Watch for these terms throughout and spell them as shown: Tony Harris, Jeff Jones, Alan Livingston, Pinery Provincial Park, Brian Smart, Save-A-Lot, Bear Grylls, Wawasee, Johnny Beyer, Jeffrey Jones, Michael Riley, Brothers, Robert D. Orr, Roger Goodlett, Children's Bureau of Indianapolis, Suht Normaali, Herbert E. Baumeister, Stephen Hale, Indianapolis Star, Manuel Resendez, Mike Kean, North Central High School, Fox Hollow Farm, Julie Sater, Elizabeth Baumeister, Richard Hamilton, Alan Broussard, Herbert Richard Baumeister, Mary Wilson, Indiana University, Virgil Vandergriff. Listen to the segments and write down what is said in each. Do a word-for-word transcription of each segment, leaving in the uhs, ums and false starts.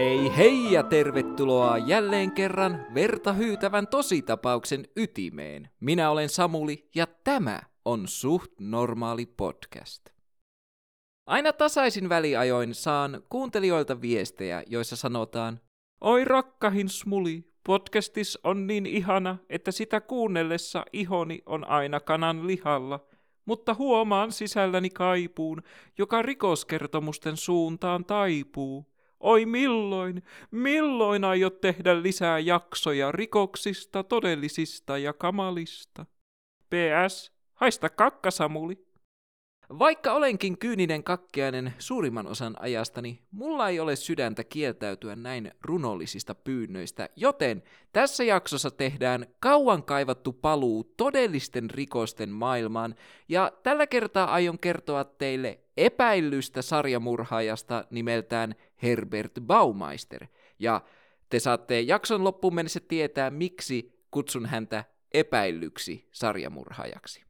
Hei hei ja tervetuloa jälleen kerran verta hyytävän tositapauksen ytimeen. Minä olen Samuli ja tämä on Suht Normaali Podcast. Aina tasaisin väliajoin saan kuuntelijoilta viestejä, joissa sanotaan: "Oi rakkahin Smuli, podcastis on niin ihana, että sitä kuunnellessa ihoni on aina kanan lihalla, mutta huomaan sisälläni kaipuun, joka rikoskertomusten suuntaan taipuu. Oi milloin, milloin aiot tehdä lisää jaksoja rikoksista, todellisista ja kamalista? P S. Haista kakka, Samuli." Vaikka olenkin kyyninen kakkiainen suurimman osan ajastani, mulla ei ole sydäntä kieltäytyä näin runollisista pyynnöistä, joten tässä jaksossa tehdään kauan kaivattu paluu todellisten rikosten maailmaan, ja tällä kertaa aion kertoa teille epäillystä sarjamurhaajasta nimeltään Herbert Baumeister, ja te saatte jakson loppuun mennessä tietää, miksi kutsun häntä epäillyksi sarjamurhaajaksi.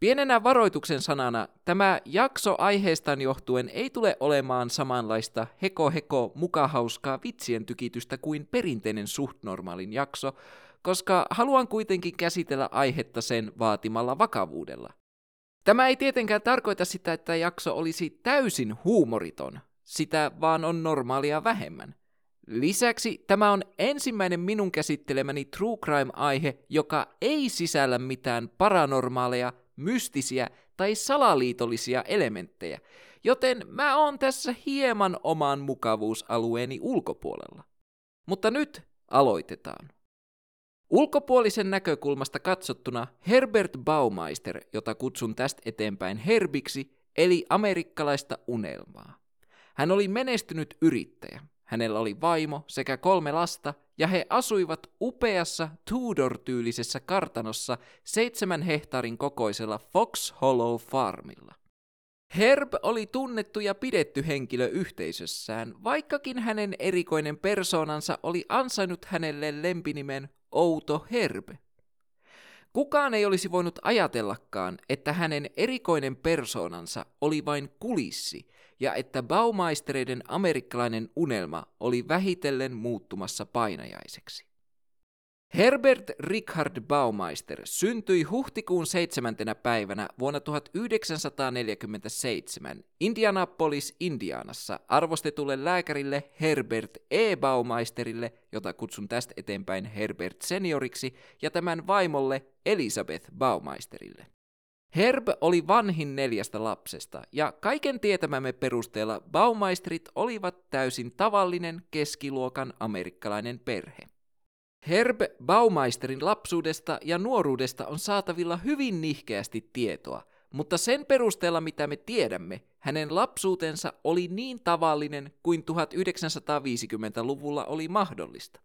Pienenä varoituksen sanana, tämä jakso aiheestaan johtuen ei tule olemaan samanlaista heko-heko-mukahauskaa vitsien tykitystä kuin perinteinen Suht Normaalin jakso, koska haluan kuitenkin käsitellä aihetta sen vaatimalla vakavuudella. Tämä ei tietenkään tarkoita sitä, että jakso olisi täysin huumoriton, sitä vaan on normaalia vähemmän. Lisäksi tämä on ensimmäinen minun käsittelemäni true crime-aihe, joka ei sisällä mitään paranormaaleja, mystisiä tai salaliitollisia elementtejä, joten mä oon tässä hieman oman mukavuusalueeni ulkopuolella. Mutta nyt aloitetaan. Ulkopuolisen näkökulmasta katsottuna Herbert Baumeister, jota kutsun tästä eteenpäin Herbiksi, eli amerikkalaista unelmaa. Hän oli menestynyt yrittäjä. Hänellä oli vaimo sekä kolme lasta, ja he asuivat upeassa Tudor-tyylisessä kartanossa seitsemän hehtaarin kokoisella Fox Hollow Farmilla. Herb oli tunnettu ja pidetty henkilö yhteisössään, vaikkakin hänen erikoinen persoonansa oli ansainnut hänelle lempinimen Outo Herb. Kukaan ei olisi voinut ajatellakaan, että hänen erikoinen persoonansa oli vain kulissi, ja että Baumeistereiden amerikkalainen unelma oli vähitellen muuttumassa painajaiseksi. Herbert Richard Baumeister syntyi huhtikuun seitsemäntenä päivänä vuonna tuhatyhdeksänsataaneljäkymmentäseitsemän Indianapolis, Indianassa arvostetulle lääkärille Herbert E. Baumeisterille, jota kutsun tästä eteenpäin Herbert senioriksi, ja tämän vaimolle Elizabeth Baumeisterille. Herb oli vanhin neljästä lapsesta, ja kaiken tietämämme perusteella Baumeisterit olivat täysin tavallinen keskiluokan amerikkalainen perhe. Herb Baumeisterin lapsuudesta ja nuoruudesta on saatavilla hyvin nihkeästi tietoa, mutta sen perusteella mitä me tiedämme, hänen lapsuutensa oli niin tavallinen kuin tuhatyhdeksänsataaviisikymmentäluvulla oli mahdollista.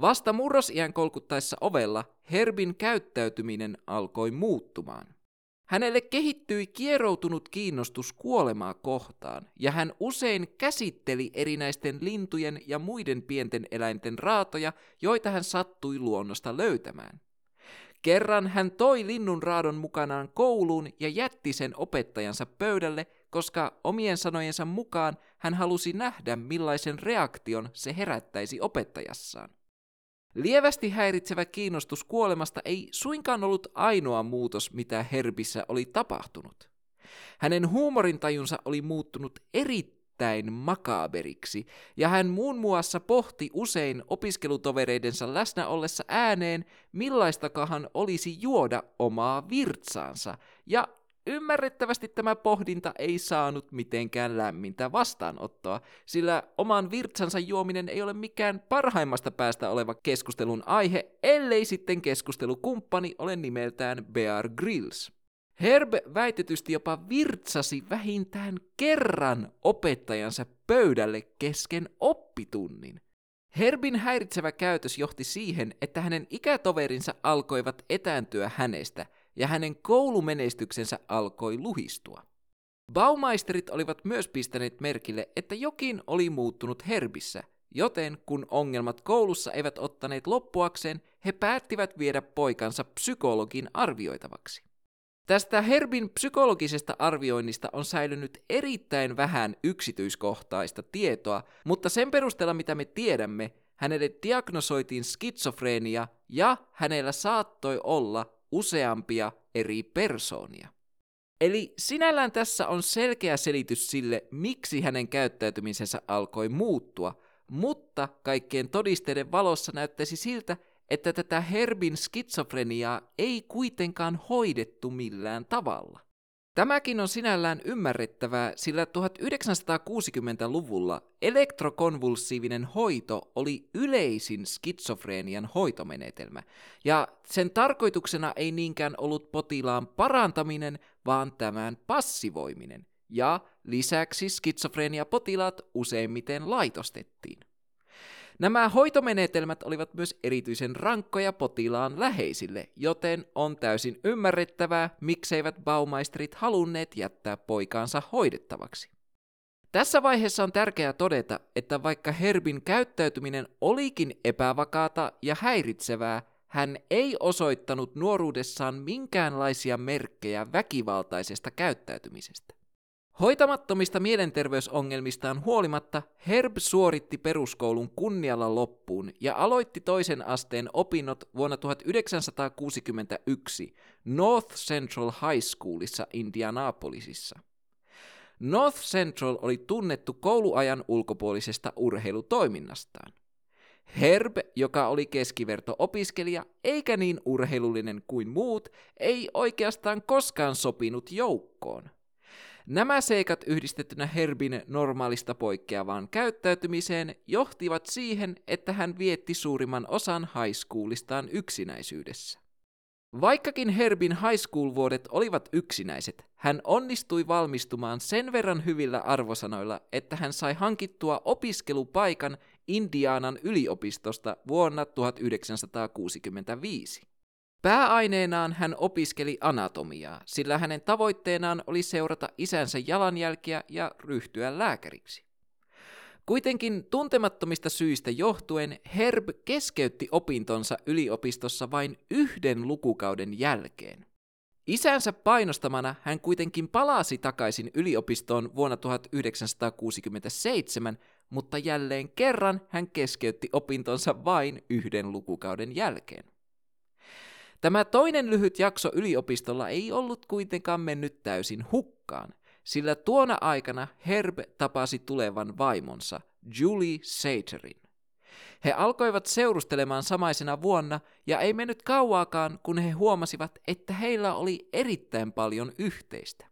Vasta murrosiän kolkuttaessa ovella Herbin käyttäytyminen alkoi muuttumaan. Hänelle kehittyi kieroutunut kiinnostus kuolemaa kohtaan, ja hän usein käsitteli erinäisten lintujen ja muiden pienten eläinten raatoja, joita hän sattui luonnosta löytämään. Kerran hän toi linnun raadon mukanaan kouluun ja jätti sen opettajansa pöydälle, koska omien sanojensa mukaan hän halusi nähdä, millaisen reaktion se herättäisi opettajassaan. Lievästi häiritsevä kiinnostus kuolemasta ei suinkaan ollut ainoa muutos, mitä Herbissä oli tapahtunut. Hänen huumorintajunsa oli muuttunut erittäin makaberiksi, ja hän muun muassa pohti usein opiskelutovereidensa läsnä ollessa ääneen, millaistakahan olisi juoda omaa virtsaansa, ja ymmärrettävästi tämä pohdinta ei saanut mitenkään lämmintä vastaanottoa, sillä oman virtsansa juominen ei ole mikään parhaimmasta päästä oleva keskustelun aihe, ellei sitten keskustelukumppani ole nimeltään Bear Grylls. Herb väitetysti jopa virtsasi vähintään kerran opettajansa pöydälle kesken oppitunnin. Herbin häiritsevä käytös johti siihen, että hänen ikätoverinsa alkoivat etääntyä hänestä, ja hänen koulumenestyksensä alkoi luhistua. Baumeisterit olivat myös pistäneet merkille, että jokin oli muuttunut Herbissä, joten kun ongelmat koulussa eivät ottaneet loppuakseen, he päättivät viedä poikansa psykologin arvioitavaksi. Tästä Herbin psykologisesta arvioinnista on säilynyt erittäin vähän yksityiskohtaista tietoa, mutta sen perusteella mitä me tiedämme, hänelle diagnosoitiin skitsofrenia ja hänellä saattoi olla useampia eri persoonia. Eli sinällään tässä on selkeä selitys sille, miksi hänen käyttäytymisensä alkoi muuttua, mutta kaikkien todisteiden valossa näyttäisi siltä, että tätä Herbin skitsofreniaa ei kuitenkaan hoidettu millään tavalla. Tämäkin on sinällään ymmärrettävää, sillä tuhatyhdeksänsataakuusikymmentäluvulla elektrokonvulsiivinen hoito oli yleisin skitsofrenian hoitomenetelmä, ja sen tarkoituksena ei niinkään ollut potilaan parantaminen, vaan tämän passivoiminen, ja lisäksi skitsofreniapotilaat useimmiten laitostettiin. Nämä hoitomenetelmät olivat myös erityisen rankkoja potilaan läheisille, joten on täysin ymmärrettävää, mikseivät Baumeisterit halunneet jättää poikaansa hoidettavaksi. Tässä vaiheessa on tärkeää todeta, että vaikka Herbin käyttäytyminen olikin epävakaata ja häiritsevää, hän ei osoittanut nuoruudessaan minkäänlaisia merkkejä väkivaltaisesta käyttäytymisestä. Hoitamattomista mielenterveysongelmistaan huolimatta Herb suoritti peruskoulun kunnialla loppuun ja aloitti toisen asteen opinnot vuonna tuhatyhdeksänsataakuusikymmentäyksi North Central High Schoolissa Indianapolisissa. North Central oli tunnettu kouluajan ulkopuolisesta urheilutoiminnastaan. Herb, joka oli keskiverto-opiskelija eikä niin urheilullinen kuin muut, ei oikeastaan koskaan sopinut joukkoon. Nämä seikat yhdistettynä Herbin normaalista poikkeavaan käyttäytymiseen johtivat siihen, että hän vietti suurimman osan high schoolistaan yksinäisyydessä. Vaikkakin Herbin high school-vuodet olivat yksinäiset, hän onnistui valmistumaan sen verran hyvillä arvosanoilla, että hän sai hankittua opiskelupaikan Indianan yliopistosta vuonna tuhatyhdeksänsataakuusikymmentäviisi. Pääaineenaan hän opiskeli anatomiaa, sillä hänen tavoitteenaan oli seurata isänsä jalanjälkiä ja ryhtyä lääkäriksi. Kuitenkin tuntemattomista syistä johtuen Herb keskeytti opintonsa yliopistossa vain yhden lukukauden jälkeen. Isänsä painostamana hän kuitenkin palasi takaisin yliopistoon vuonna tuhatyhdeksänsataakuusikymmentäseitsemän, mutta jälleen kerran hän keskeytti opintonsa vain yhden lukukauden jälkeen. Tämä toinen lyhyt jakso yliopistolla ei ollut kuitenkaan mennyt täysin hukkaan, sillä tuona aikana Herb tapasi tulevan vaimonsa, Julie Saterin. He alkoivat seurustelemaan samaisena vuonna, ja ei mennyt kauaakaan, kun he huomasivat, että heillä oli erittäin paljon yhteistä.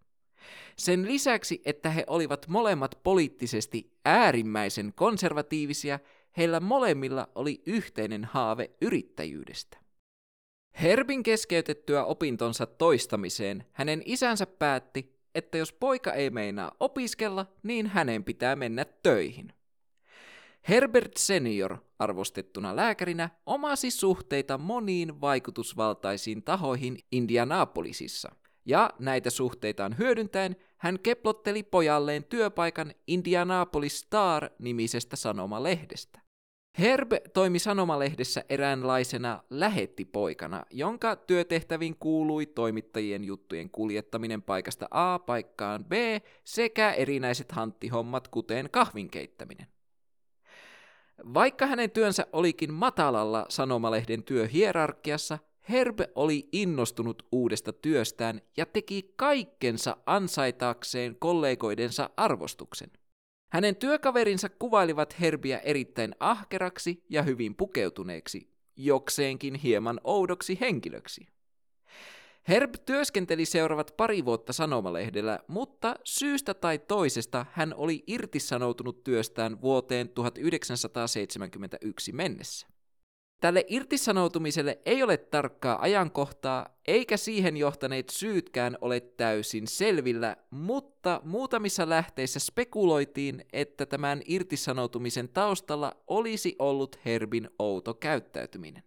Sen lisäksi, että he olivat molemmat poliittisesti äärimmäisen konservatiivisia, heillä molemmilla oli yhteinen haave yrittäjyydestä. Herbin keskeytettyä opintonsa toistamiseen hänen isänsä päätti, että jos poika ei meinaa opiskella, niin hänen pitää mennä töihin. Herbert senior, arvostettuna lääkärinä, omasi suhteita moniin vaikutusvaltaisiin tahoihin Indianapolisissa, ja näitä suhteitaan hyödyntäen hän keplotteli pojalleen työpaikan Indianapolis Star-nimisestä sanomalehdestä. Herb toimi sanomalehdessä eräänlaisena lähettipoikana, jonka työtehtäviin kuului toimittajien juttujen kuljettaminen paikasta A paikkaan B sekä erinäiset hanttihommat, kuten kahvin keittäminen. Vaikka hänen työnsä olikin matalalla sanomalehden työhierarkiassa, Herb oli innostunut uudesta työstään ja teki kaikkensa ansaitakseen kollegoidensa arvostuksen. Hänen työkaverinsa kuvailivat Herbiä erittäin ahkeraksi ja hyvin pukeutuneeksi, jokseenkin hieman oudoksi henkilöksi. Herb työskenteli seuraavat pari vuotta sanomalehdellä, mutta syystä tai toisesta hän oli irtisanoutunut työstään vuoteen tuhatyhdeksänsataaseitsemänkymmentäyksi mennessä. Tälle irtisanoutumiselle ei ole tarkkaa ajankohtaa, eikä siihen johtaneet syytkään ole täysin selvillä, mutta muutamissa lähteissä spekuloitiin, että tämän irtisanoutumisen taustalla olisi ollut Herbin outo käyttäytyminen.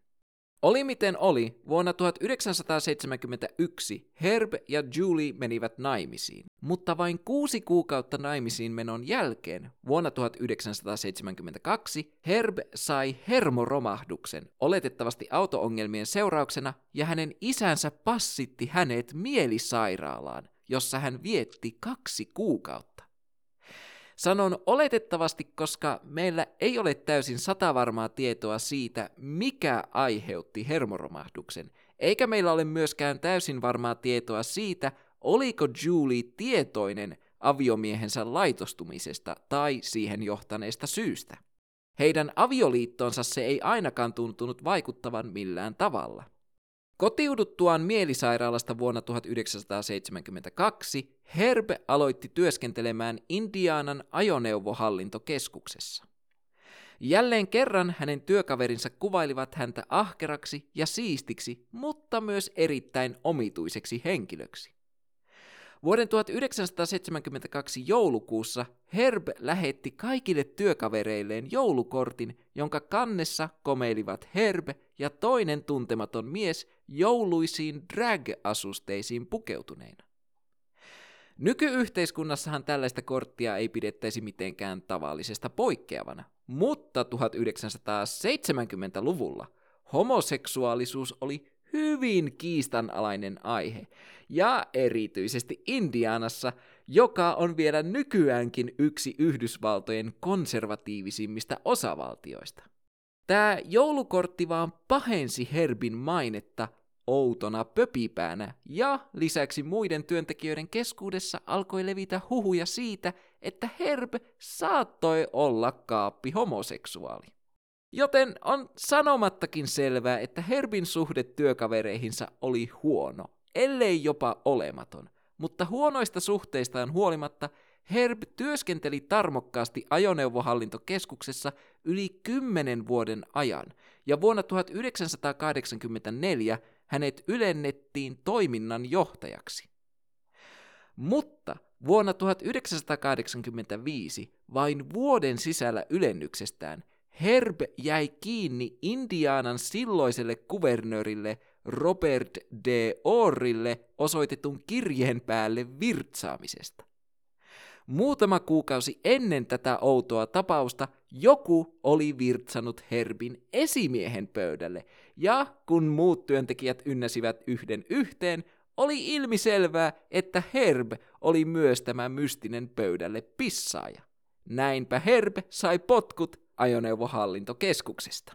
Oli miten oli, vuonna tuhatyhdeksänsataaseitsemänkymmentäyksi Herb ja Julie menivät naimisiin, Mutta vain kuusi kuukautta naimisiin menon jälkeen, vuonna tuhatyhdeksänsataaseitsemänkymmentäkaksi, Herb sai hermoromahduksen, oletettavasti auto-ongelmien seurauksena, ja hänen isänsä passitti hänet mielisairaalaan, jossa hän vietti kaksi kuukautta. Sanon oletettavasti, koska meillä ei ole täysin satavarmaa tietoa siitä, mikä aiheutti hermoromahduksen, eikä meillä ole myöskään täysin varmaa tietoa siitä, oliko Julie tietoinen aviomiehensä laitostumisesta tai siihen johtaneesta syystä. Heidän avioliittonsa se ei ainakaan tuntunut vaikuttavan millään tavalla. Kotiuduttuaan mielisairaalasta vuonna tuhatyhdeksänsataaseitsemänkymmentäkaksi Herb aloitti työskentelemään Indianan ajoneuvohallintokeskuksessa. Jälleen kerran hänen työkaverinsa kuvailivat häntä ahkeraksi ja siistiksi, mutta myös erittäin omituiseksi henkilöksi. Vuoden tuhatyhdeksänsataaseitsemänkymmentäkaksi joulukuussa Herb lähetti kaikille työkavereilleen joulukortin, jonka kannessa komeilivat Herb ja toinen tuntematon mies jouluisiin drag-asusteisiin pukeutuneina. Nykyyhteiskunnassahan tällaista korttia ei pidettäisi mitenkään tavallisesta poikkeavana, mutta tuhatyhdeksänsataaseitsemänkymmentäluvulla homoseksuaalisuus oli hyvin kiistanalainen aihe, ja erityisesti Indianassa, joka on vielä nykyäänkin yksi Yhdysvaltojen konservatiivisimmista osavaltioista. Tämä joulukortti vaan pahensi Herbin mainetta outona pöpipäänä, ja lisäksi muiden työntekijöiden keskuudessa alkoi levitä huhuja siitä, että Herb saattoi olla kaappi homoseksuaali. Joten on sanomattakin selvää, että Herbin suhde työkavereihinsa oli huono, ellei jopa olematon, mutta huonoista suhteistaan huolimatta Herb työskenteli tarmokkaasti ajoneuvohallintokeskuksessa yli kymmenen vuoden ajan, ja vuonna tuhatyhdeksänsataakahdeksankymmentäneljä hänet ylennettiin toiminnan johtajaksi. Mutta vuonna tuhatyhdeksänsataakahdeksankymmentäviisi, vain vuoden sisällä ylennyksestään, Herb jäi kiinni Indianan silloiselle kuvernöörille Robert D. Orrille osoitetun kirjeen päälle virtsaamisesta. Muutama kuukausi ennen tätä outoa tapausta joku oli virtsanut Herbin esimiehen pöydälle, ja kun muut työntekijät ynnäsivät yhden yhteen, oli ilmiselvää, että Herb oli myös tämä mystinen pöydälle pissaaja. Näinpä Herb sai potkut ajoneuvohallintokeskuksesta.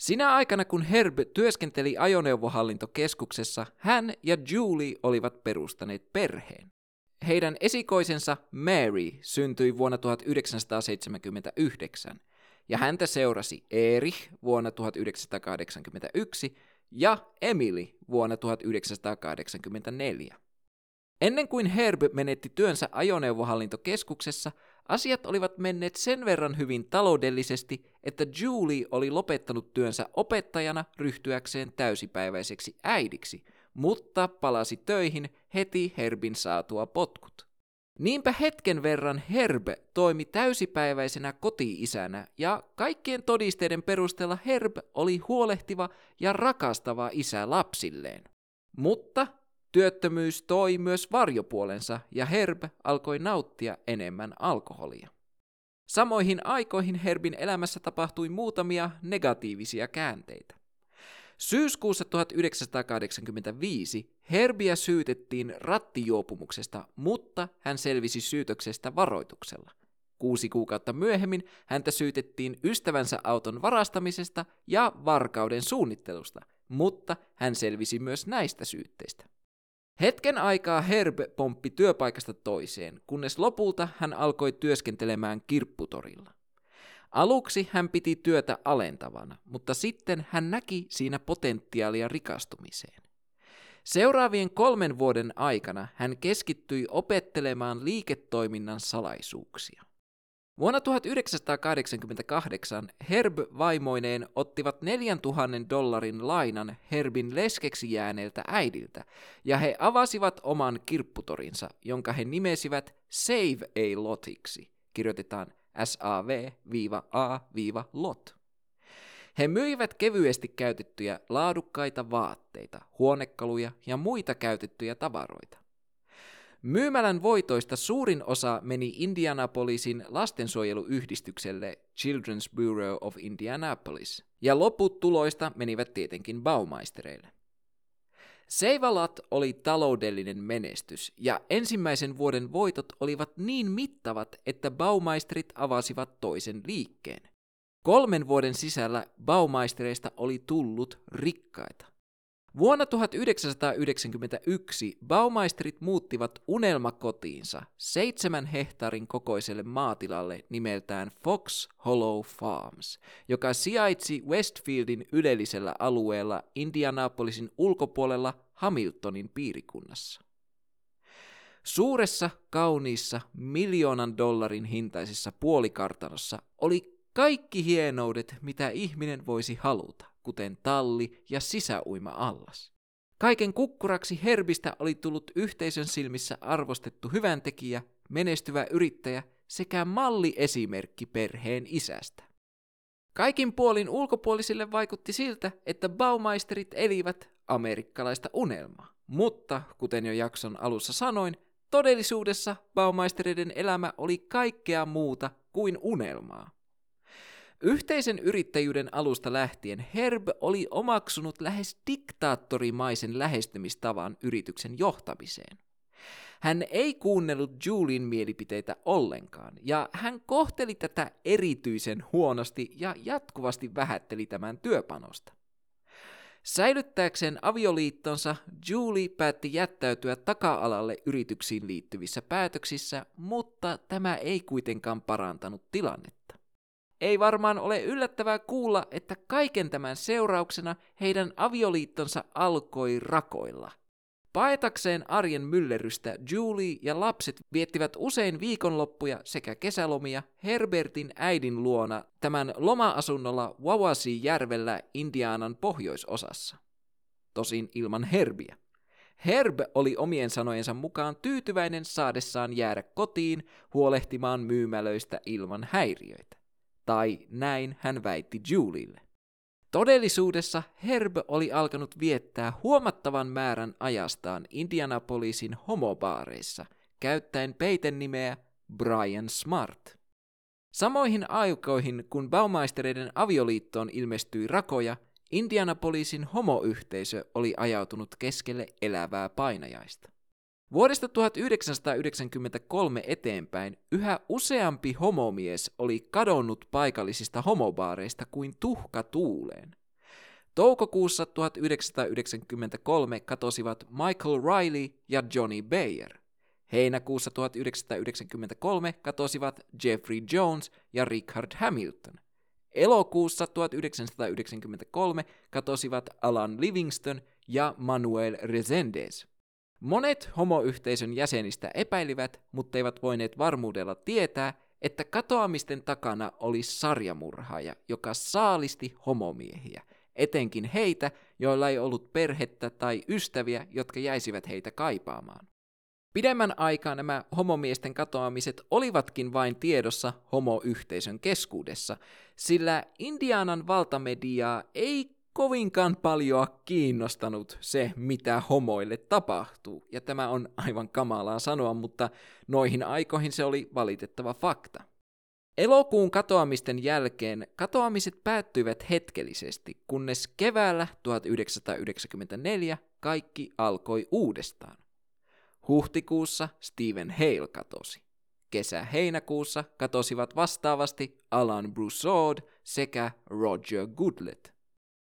Sinä aikana, kun Herb työskenteli ajoneuvohallintokeskuksessa, hän ja Julie olivat perustaneet perheen. Heidän esikoisensa Mary syntyi vuonna tuhatyhdeksänsataaseitsemänkymmentäyhdeksän, ja häntä seurasi Erich vuonna tuhatyhdeksänsataakahdeksankymmentäyksi ja Emily vuonna tuhatyhdeksänsataakahdeksankymmentäneljä. Ennen kuin Herb menetti työnsä ajoneuvohallintokeskuksessa, asiat olivat menneet sen verran hyvin taloudellisesti, että Julie oli lopettanut työnsä opettajana ryhtyäkseen täysipäiväiseksi äidiksi, mutta palasi töihin heti Herbin saatua potkut. Niinpä hetken verran Herb toimi täysipäiväisenä koti-isänä, ja kaikkien todisteiden perusteella Herb oli huolehtiva ja rakastava isä lapsilleen. Mutta työttömyys toi myös varjopuolensa, ja Herb alkoi nauttia enemmän alkoholia. Samoihin aikoihin Herbin elämässä tapahtui muutamia negatiivisia käänteitä. Syyskuussa tuhatyhdeksänsataakahdeksankymmentäviisi Herbiä syytettiin rattijuopumuksesta, mutta hän selvisi syytöksestä varoituksella. Kuusi kuukautta myöhemmin häntä syytettiin ystävänsä auton varastamisesta ja varkauden suunnittelusta, mutta hän selvisi myös näistä syytteistä. Hetken aikaa Herb pomppi työpaikasta toiseen, kunnes lopulta hän alkoi työskentelemään kirpputorilla. Aluksi hän piti työtä alentavana, mutta sitten hän näki siinä potentiaalia rikastumiseen. Seuraavien kolmen vuoden aikana hän keskittyi opettelemaan liiketoiminnan salaisuuksia. Vuonna tuhatyhdeksänsataakahdeksankymmentäkahdeksan Herb vaimoineen ottivat neljätuhatta dollarin lainan Herbin leskeksi jääneeltä äidiltä, ja he avasivat oman kirpputorinsa, jonka he nimesivät Save-A-Lotiksi, kirjoitetaan S A V A Lot. He myivät kevyesti käytettyjä laadukkaita vaatteita, huonekaluja ja muita käytettyjä tavaroita. Myymälän voitoista suurin osa meni Indianapolisin lastensuojeluyhdistykselle Children's Bureau of Indianapolis, ja loput tuloista menivät tietenkin Baumeistereille. Save-A-Lot oli taloudellinen menestys, ja ensimmäisen vuoden voitot olivat niin mittavat, että Baumeisterit avasivat toisen liikkeen. Kolmen vuoden sisällä Baumeistereista oli tullut rikkaita. Vuonna tuhatyhdeksänsataayhdeksänkymmentäyksi Baumeisterit muuttivat unelmakotiinsa seitsemän hehtaarin kokoiselle maatilalle nimeltään Fox Hollow Farms, joka sijaitsi Westfieldin ylellisellä alueella Indianapolisin ulkopuolella Hamiltonin piirikunnassa. Suuressa, kauniissa, miljoonan dollarin hintaisessa puolikartanossa oli kaikki hienoudet, mitä ihminen voisi haluta, kuten talli ja sisäuima-allas. Kaiken kukkuraksi Herbistä oli tullut yhteisön silmissä arvostettu hyväntekijä, menestyvä yrittäjä sekä malliesimerkki perheen isästä. Kaikin puolin ulkopuolisille vaikutti siltä, että Baumeisterit elivät amerikkalaista unelmaa. Mutta, kuten jo jakson alussa sanoin, todellisuudessa Baumeistereiden elämä oli kaikkea muuta kuin unelmaa. Yhteisen yrittäjyyden alusta lähtien Herb oli omaksunut lähes diktaattorimaisen lähestymistavan yrityksen johtamiseen. Hän ei kuunnellut Julien mielipiteitä ollenkaan, ja hän kohteli tätä erityisen huonosti ja jatkuvasti vähätteli tämän työpanosta. Säilyttääkseen avioliittonsa Julie päätti jättäytyä taka-alalle yrityksiin liittyvissä päätöksissä, mutta tämä ei kuitenkaan parantanut tilannetta. Ei varmaan ole yllättävää kuulla, että kaiken tämän seurauksena heidän avioliittonsa alkoi rakoilla. Paetakseen arjen myllerrystä Julie ja lapset viettivät usein viikonloppuja sekä kesälomia Herbertin äidin luona tämän loma-asunnolla Wawasee-järvellä Indianan pohjoisosassa. Tosin ilman Herbiä. Herb oli omien sanojensa mukaan tyytyväinen saadessaan jäädä kotiin huolehtimaan myymälöistä ilman häiriöitä. Tai näin hän väitti Julille. Todellisuudessa Herb oli alkanut viettää huomattavan määrän ajastaan Indianapolisin homobaareissa, käyttäen peitenimeä Brian Smart. Samoihin aikoihin, kun Baumeistereiden avioliittoon ilmestyi rakoja, Indianapolisin homoyhteisö oli ajautunut keskelle elävää painajaista. Vuodesta tuhatyhdeksänsataayhdeksänkymmentäkolme eteenpäin yhä useampi homomies oli kadonnut paikallisista homobaareista kuin tuhka tuuleen. Toukokuussa tuhatyhdeksänsataayhdeksänkymmentäkolme katosivat Michael Riley ja Johnny Beyer. Heinäkuussa tuhatyhdeksänsataayhdeksänkymmentäkolme katosivat Jeffrey Jones ja Richard Hamilton. Elokuussa tuhatyhdeksänsataayhdeksänkymmentäkolme katosivat Alan Livingston ja Manuel Resendez. Monet homoyhteisön jäsenistä epäilivät, mutta eivät voineet varmuudella tietää, että katoamisten takana oli sarjamurhaaja, joka saalisti homomiehiä, etenkin heitä, joilla ei ollut perhettä tai ystäviä, jotka jäisivät heitä kaipaamaan. Pidemmän aikaa nämä homomiesten katoamiset olivatkin vain tiedossa homoyhteisön keskuudessa, sillä Indianan valtamediaa ei kovinkaan paljoa kiinnostanut se, mitä homoille tapahtuu, ja tämä on aivan kamalaa sanoa, mutta noihin aikoihin se oli valitettava fakta. Elokuun katoamisten jälkeen katoamiset päättyivät hetkellisesti, kunnes keväällä tuhatyhdeksänsataayhdeksänkymmentäneljä kaikki alkoi uudestaan. Huhtikuussa Stephen Hale katosi. Kesä-heinäkuussa katosivat vastaavasti Alan Broussard sekä Roger Goodlett.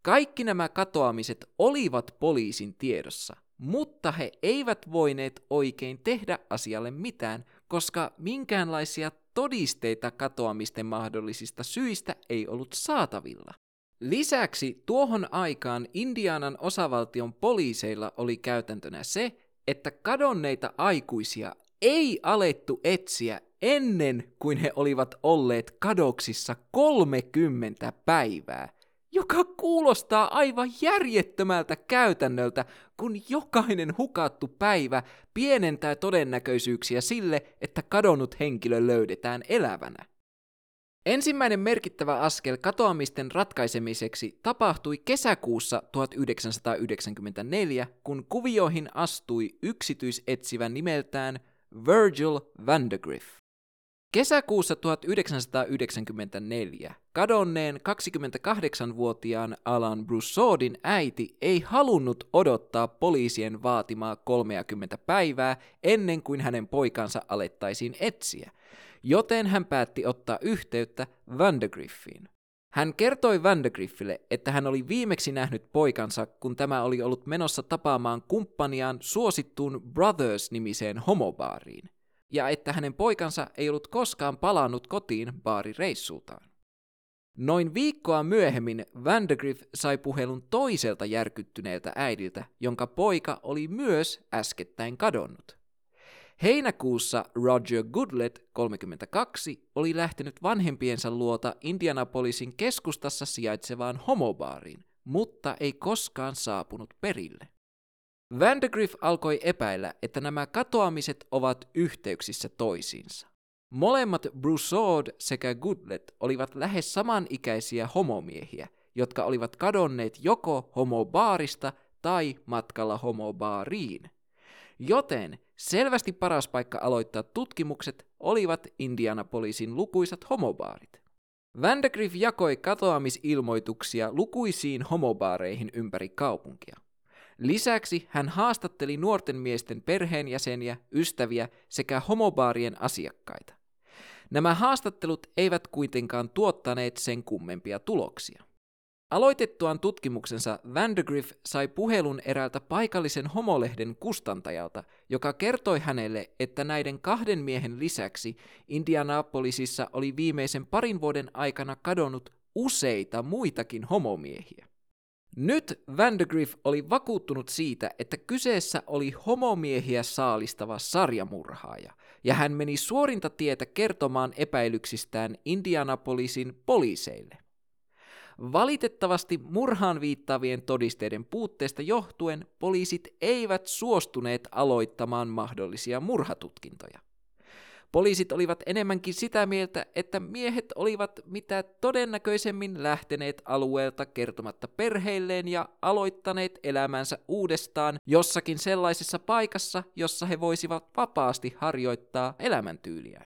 Kaikki nämä katoamiset olivat poliisin tiedossa, mutta he eivät voineet oikein tehdä asialle mitään, koska minkäänlaisia todisteita katoamisten mahdollisista syistä ei ollut saatavilla. Lisäksi tuohon aikaan Indianan osavaltion poliiseilla oli käytäntönä se, että kadonneita aikuisia ei alettu etsiä ennen kuin he olivat olleet kadoksissa kolmekymmentä päivää. Joka kuulostaa aivan järjettömältä käytännöltä, kun jokainen hukattu päivä pienentää todennäköisyyksiä sille, että kadonnut henkilö löydetään elävänä. Ensimmäinen merkittävä askel katoamisten ratkaisemiseksi tapahtui kesäkuussa tuhatyhdeksänsataayhdeksänkymmentäneljä, kun kuvioihin astui yksityisetsivä nimeltään Virgil Vandergriff. Kesäkuussa tuhatyhdeksänsataayhdeksänkymmentäneljä kadonneen kaksikymmentäkahdeksanvuotiaan Alan Broussardin äiti ei halunnut odottaa poliisien vaatimaa kolmekymmentä päivää ennen kuin hänen poikansa alettaisiin etsiä, joten hän päätti ottaa yhteyttä Vandergriffiin. Hän kertoi Vandergriffille, että hän oli viimeksi nähnyt poikansa, kun tämä oli ollut menossa tapaamaan kumppaniaan suosittuun Brothers-nimiseen homobaariin, ja että hänen poikansa ei ollut koskaan palannut kotiin baarireissultaan. Noin viikkoa myöhemmin Vandergriff sai puhelun toiselta järkyttyneeltä äidiltä, jonka poika oli myös äskettäin kadonnut. Heinäkuussa Roger Goodlett, kolmekymmentäkaksi, oli lähtenyt vanhempiensa luota Indianapolisin keskustassa sijaitsevaan homobaariin, mutta ei koskaan saapunut perille. Vandergriff alkoi epäillä, että nämä katoamiset ovat yhteyksissä toisiinsa. Molemmat Broussard sekä Goodlett olivat lähes samanikäisiä homomiehiä, jotka olivat kadonneet joko homobaarista tai matkalla homobaariin. Joten selvästi paras paikka aloittaa tutkimukset olivat Indianapolisin lukuisat homobaarit. Vandergriff jakoi katoamisilmoituksia lukuisiin homobaareihin ympäri kaupunkia. Lisäksi hän haastatteli nuorten miesten perheenjäseniä, ystäviä sekä homobaarien asiakkaita. Nämä haastattelut eivät kuitenkaan tuottaneet sen kummempia tuloksia. Aloitettuaan tutkimuksensa Vandergriff sai puhelun eräältä paikallisen homolehden kustantajalta, joka kertoi hänelle, että näiden kahden miehen lisäksi Indianapolisissa oli viimeisen parin vuoden aikana kadonnut useita muitakin homomiehiä. Nyt Vandergriff oli vakuuttunut siitä, että kyseessä oli homomiehiä saalistava sarjamurhaaja, ja hän meni suorinta tietä kertomaan epäilyksistään Indianapolisin poliiseille. Valitettavasti murhaan viittaavien todisteiden puutteesta johtuen poliisit eivät suostuneet aloittamaan mahdollisia murhatutkintoja. Poliisit olivat enemmänkin sitä mieltä, että miehet olivat mitä todennäköisemmin lähteneet alueelta kertomatta perheilleen ja aloittaneet elämänsä uudestaan jossakin sellaisessa paikassa, jossa he voisivat vapaasti harjoittaa elämäntyyliä.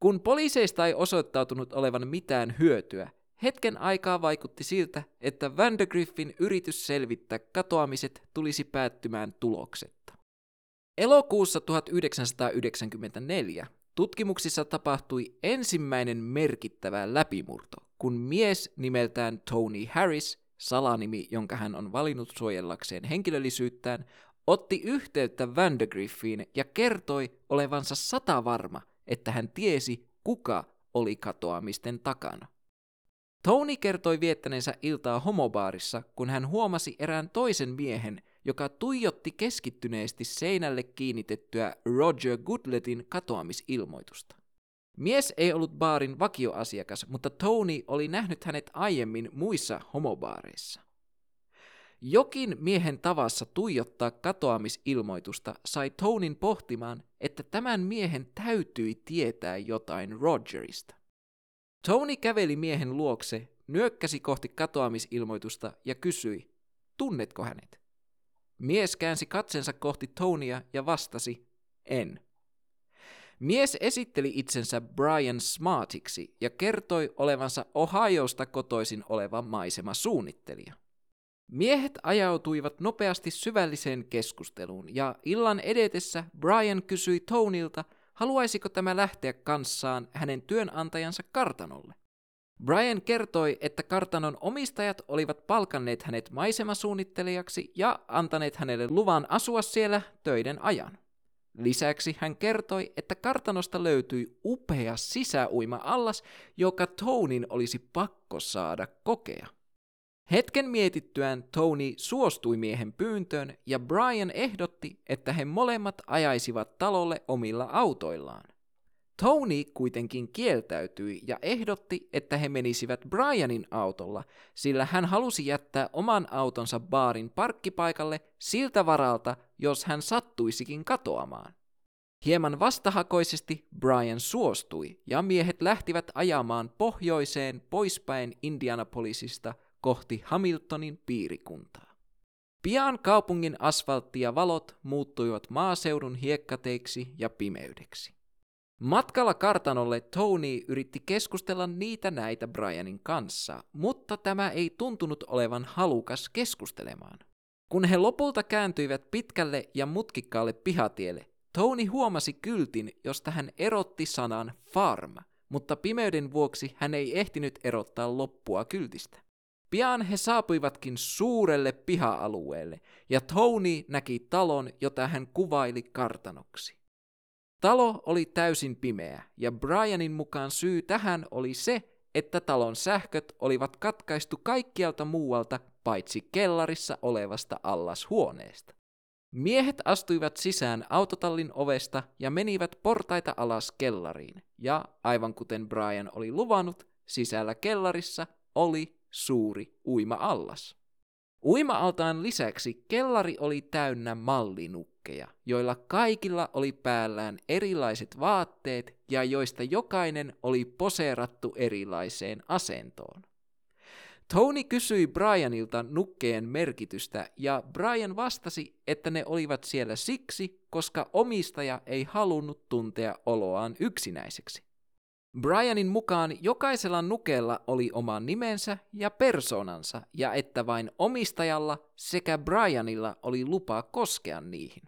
Kun poliiseista ei osoittautunut olevan mitään hyötyä, hetken aikaa vaikutti siltä, että Vandergriffin yritys selvittää katoamiset tulisi päättymään tuloksetta. Elokuussa tuhatyhdeksänsataayhdeksänkymmentäneljä tutkimuksissa tapahtui ensimmäinen merkittävä läpimurto, kun mies nimeltään Tony Harris, salanimi, jonka hän on valinnut suojellakseen henkilöllisyyttään, otti yhteyttä Vandergriffiin ja kertoi olevansa satavarma, että hän tiesi, kuka oli katoamisten takana. Tony kertoi viettäneensä iltaa homobaarissa, kun hän huomasi erään toisen miehen, joka tuijotti keskittyneesti seinälle kiinnitettyä Roger Goodlettin katoamisilmoitusta. Mies ei ollut baarin vakioasiakas, mutta Tony oli nähnyt hänet aiemmin muissa homobaareissa. Jokin miehen tavassa tuijottaa katoamisilmoitusta sai Tonin pohtimaan, että tämän miehen täytyi tietää jotain Rogerista. Tony käveli miehen luokse, nyökkäsi kohti katoamisilmoitusta ja kysyi, tunnetko hänet? Mies käänsi katsensa kohti Tonya ja vastasi, en. Mies esitteli itsensä Brian Smartiksi ja kertoi olevansa Ohiosta kotoisin oleva maisemasuunnittelija. Miehet ajautuivat nopeasti syvälliseen keskusteluun ja illan edetessä Brian kysyi Tonylta, haluaisiko tämä lähteä kanssaan hänen työnantajansa kartanolle. Brian kertoi, että kartanon omistajat olivat palkanneet hänet maisemasuunnittelijaksi ja antaneet hänelle luvan asua siellä töiden ajan. Lisäksi hän kertoi, että kartanosta löytyi upea sisäuima-allas, joka Tonin olisi pakko saada kokea. Hetken mietittyään Tony suostui miehen pyyntöön ja Brian ehdotti, että he molemmat ajaisivat talolle omilla autoillaan. Tony kuitenkin kieltäytyi ja ehdotti, että he menisivät Brianin autolla, sillä hän halusi jättää oman autonsa baarin parkkipaikalle siltä varalta, jos hän sattuisikin katoamaan. Hieman vastahakoisesti Brian suostui, ja miehet lähtivät ajamaan pohjoiseen poispäin Indianapolisista kohti Hamiltonin piirikuntaa. Pian kaupungin asfaltti ja valot muuttuivat maaseudun hiekkateiksi ja pimeydeksi. Matkalla kartanolle Tony yritti keskustella niitä näitä Brianin kanssa, mutta tämä ei tuntunut olevan halukas keskustelemaan. Kun he lopulta kääntyivät pitkälle ja mutkikkaalle pihatielle, Tony huomasi kyltin, josta hän erotti sanan farm, mutta pimeyden vuoksi hän ei ehtinyt erottaa loppua kyltistä. Pian he saapuivatkin suurelle piha-alueelle, ja Tony näki talon, jota hän kuvaili kartanoksi. Talo oli täysin pimeä, ja Brianin mukaan syy tähän oli se, että talon sähköt olivat katkaistu kaikkialta muualta paitsi kellarissa olevasta allashuoneesta. Miehet astuivat sisään autotallin ovesta ja menivät portaita alas kellariin, ja aivan kuten Brian oli luvannut, sisällä kellarissa oli suuri uima-allas. Uima-altaan lisäksi kellari oli täynnä mallinukkeja, joilla kaikilla oli päällään erilaiset vaatteet ja joista jokainen oli poseerattu erilaiseen asentoon. Tony kysyi Brianilta nukkeen merkitystä, ja Brian vastasi, että ne olivat siellä siksi, koska omistaja ei halunnut tuntea oloaan yksinäiseksi. Brianin mukaan jokaisella nukella oli oma nimensä ja persoonansa, ja että vain omistajalla sekä Brianilla oli lupa koskea niihin.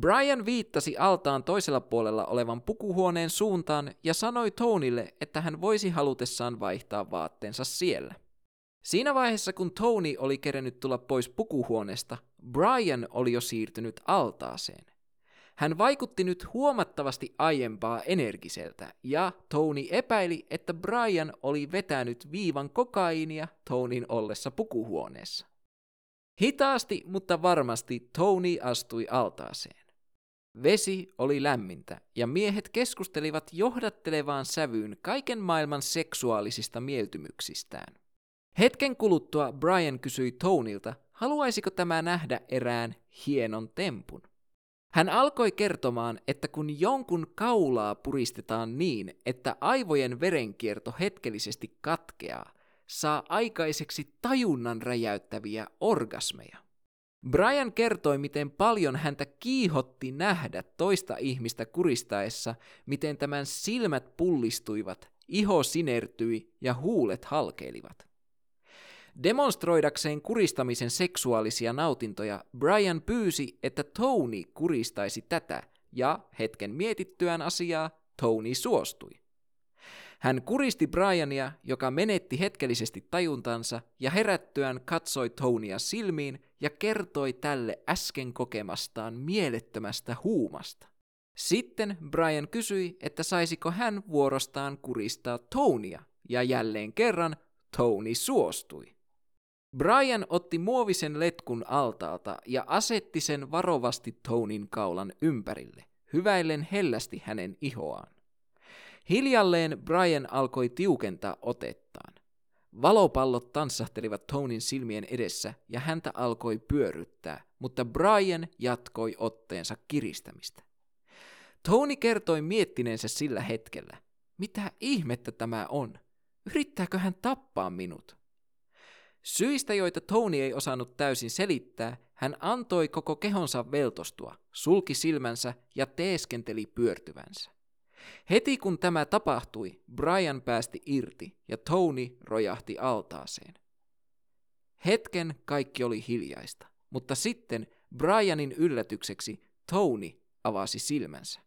Brian viittasi altaan toisella puolella olevan pukuhuoneen suuntaan ja sanoi Tonylle, että hän voisi halutessaan vaihtaa vaatteensa siellä. Siinä vaiheessa, kun Tony oli kerennyt tulla pois pukuhuoneesta, Brian oli jo siirtynyt altaaseen. Hän vaikutti nyt huomattavasti aiempaa energiseltä, ja Tony epäili, että Brian oli vetänyt viivan kokaiinia Tonyn ollessa pukuhuoneessa. Hitaasti, mutta varmasti Tony astui altaaseen. Vesi oli lämmintä, ja miehet keskustelivat johdattelevaan sävyyn kaiken maailman seksuaalisista mieltymyksistään. Hetken kuluttua Brian kysyi Tonylta, haluaisiko tämä nähdä erään hienon tempun. Hän alkoi kertomaan, että kun jonkun kaulaa puristetaan niin, että aivojen verenkierto hetkellisesti katkeaa, saa aikaiseksi tajunnan räjäyttäviä orgasmeja. Brian kertoi, miten paljon häntä kiihotti nähdä toista ihmistä kuristaessa, miten tämän silmät pullistuivat, iho sinertyi ja huulet halkeilivat. Demonstroidakseen kuristamisen seksuaalisia nautintoja, Brian pyysi, että Tony kuristaisi tätä, ja hetken mietittyään asiaa Tony suostui. Hän kuristi Briania, joka menetti hetkellisesti tajuntansa, ja herättyään katsoi Tonya silmiin ja kertoi tälle äsken kokemastaan mielettömästä huumasta. Sitten Brian kysyi, että saisiko hän vuorostaan kuristaa Tonya, ja jälleen kerran Tony suostui. Brian otti muovisen letkun altaalta ja asetti sen varovasti Tonyn kaulan ympärille, hyväillen hellästi hänen ihoaan. Hiljalleen Brian alkoi tiukentaa otettaan. Valopallot tanssahtelivat Tonyn silmien edessä ja häntä alkoi pyörryttää, mutta Brian jatkoi otteensa kiristämistä. Tony kertoi miettineensä sillä hetkellä, mitä ihmettä tämä on? Yrittääkö hän tappaa minut? Syistä, joita Tony ei osannut täysin selittää, hän antoi koko kehonsa veltostua, sulki silmänsä ja teeskenteli pyörtyvänsä. Heti kun tämä tapahtui, Brian päästi irti ja Tony rojahti altaaseen. Hetken kaikki oli hiljaista, mutta sitten Brianin yllätykseksi Tony avasi silmänsä.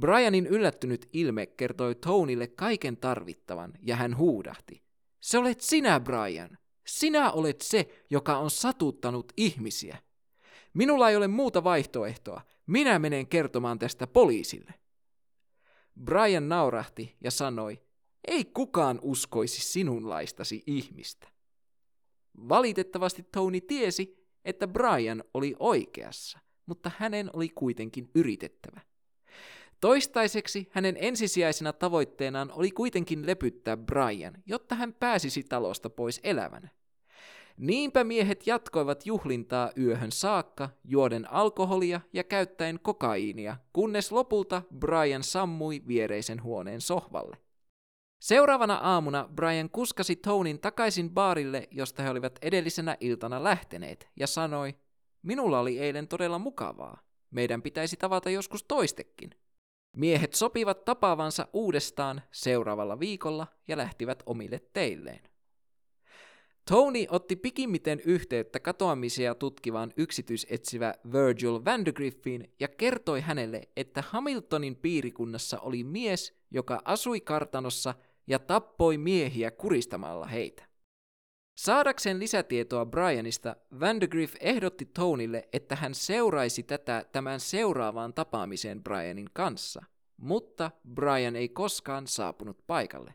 Brianin yllättynyt ilme kertoi Tonylle kaiken tarvittavan ja hän huudahti. "Se olet sinä, Brian! Sinä olet se, joka on satuttanut ihmisiä! Minulla ei ole muuta vaihtoehtoa. Minä menen kertomaan tästä poliisille." Brian naurahti ja sanoi, ei kukaan uskoisi sinunlaistasi ihmistä. Valitettavasti Tony tiesi, että Brian oli oikeassa, mutta hänen oli kuitenkin yritettävä. Toistaiseksi hänen ensisijaisena tavoitteenaan oli kuitenkin lepyttää Brian, jotta hän pääsisi talosta pois elävänä. Niinpä miehet jatkoivat juhlintaa yöhön saakka, juoden alkoholia ja käyttäen kokaiinia, kunnes lopulta Brian sammui viereisen huoneen sohvalle. Seuraavana aamuna Brian kuskasi Tonin takaisin baarille, josta he olivat edellisenä iltana lähteneet, ja sanoi, "Minulla oli eilen todella mukavaa. Meidän pitäisi tavata joskus toistekin." Miehet sopivat tapaavansa uudestaan seuraavalla viikolla ja lähtivät omille teilleen. Tony otti pikimmiten yhteyttä katoamisia tutkivaan yksityisetsivä Virgil Vandergriffiin ja kertoi hänelle, että Hamiltonin piirikunnassa oli mies, joka asui kartanossa ja tappoi miehiä kuristamalla heitä. Saadakseen lisätietoa Brianista, Vandergriff ehdotti Tonylle, että hän seuraisi tätä tämän seuraavaan tapaamiseen Brianin kanssa, mutta Brian ei koskaan saapunut paikalle.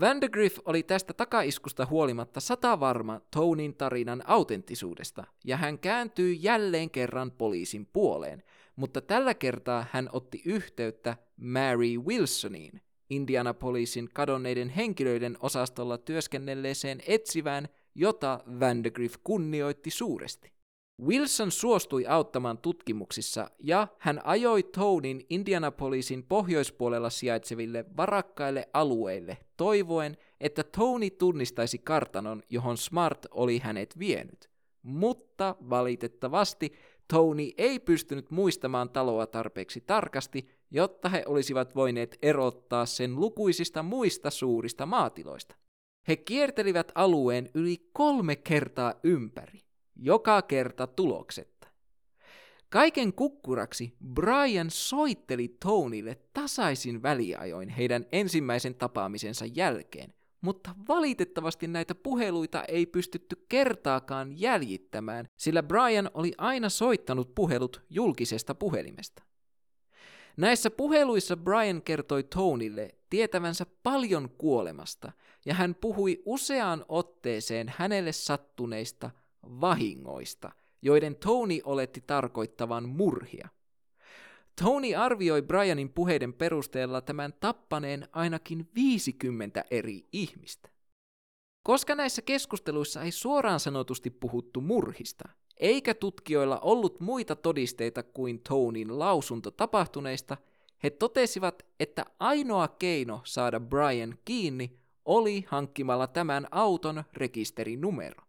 Vandergriff oli tästä takaiskusta huolimatta satavarma Tonin tarinan autenttisuudesta, ja hän kääntyi jälleen kerran poliisin puoleen, mutta tällä kertaa hän otti yhteyttä Mary Wilsoniin, Indianapolisin kadonneiden henkilöiden osastolla työskennelleeseen etsivään, jota Vandergriff kunnioitti suuresti. Wilson suostui auttamaan tutkimuksissa ja hän ajoi Tonin Indianapolisin pohjoispuolella sijaitseville varakkaille alueille toivoen, että Tony tunnistaisi kartanon, johon Smart oli hänet vienyt. Mutta valitettavasti Tony ei pystynyt muistamaan taloa tarpeeksi tarkasti, jotta he olisivat voineet erottaa sen lukuisista muista suurista maatiloista. He kiertelivät alueen yli kolme kertaa ympäri, joka kerta tuloksetta. Kaiken kukkuraksi Brian soitteli Tonylle tasaisin väliajoin heidän ensimmäisen tapaamisensa jälkeen, mutta valitettavasti näitä puheluita ei pystytty kertaakaan jäljittämään, sillä Brian oli aina soittanut puhelut julkisesta puhelimesta. Näissä puheluissa Brian kertoi Tonylle tietävänsä paljon kuolemasta, ja hän puhui useaan otteeseen hänelle sattuneista vahingoista, joiden Tony oletti tarkoittavan murhia. Tony arvioi Brianin puheiden perusteella tämän tappaneen ainakin viisikymmentä eri ihmistä. Koska näissä keskusteluissa ei suoraan sanotusti puhuttu murhista, eikä tutkijoilla ollut muita todisteita kuin Tonin lausunto tapahtuneista, he totesivat, että ainoa keino saada Brian kiinni oli hankkimalla tämän auton rekisterinumero.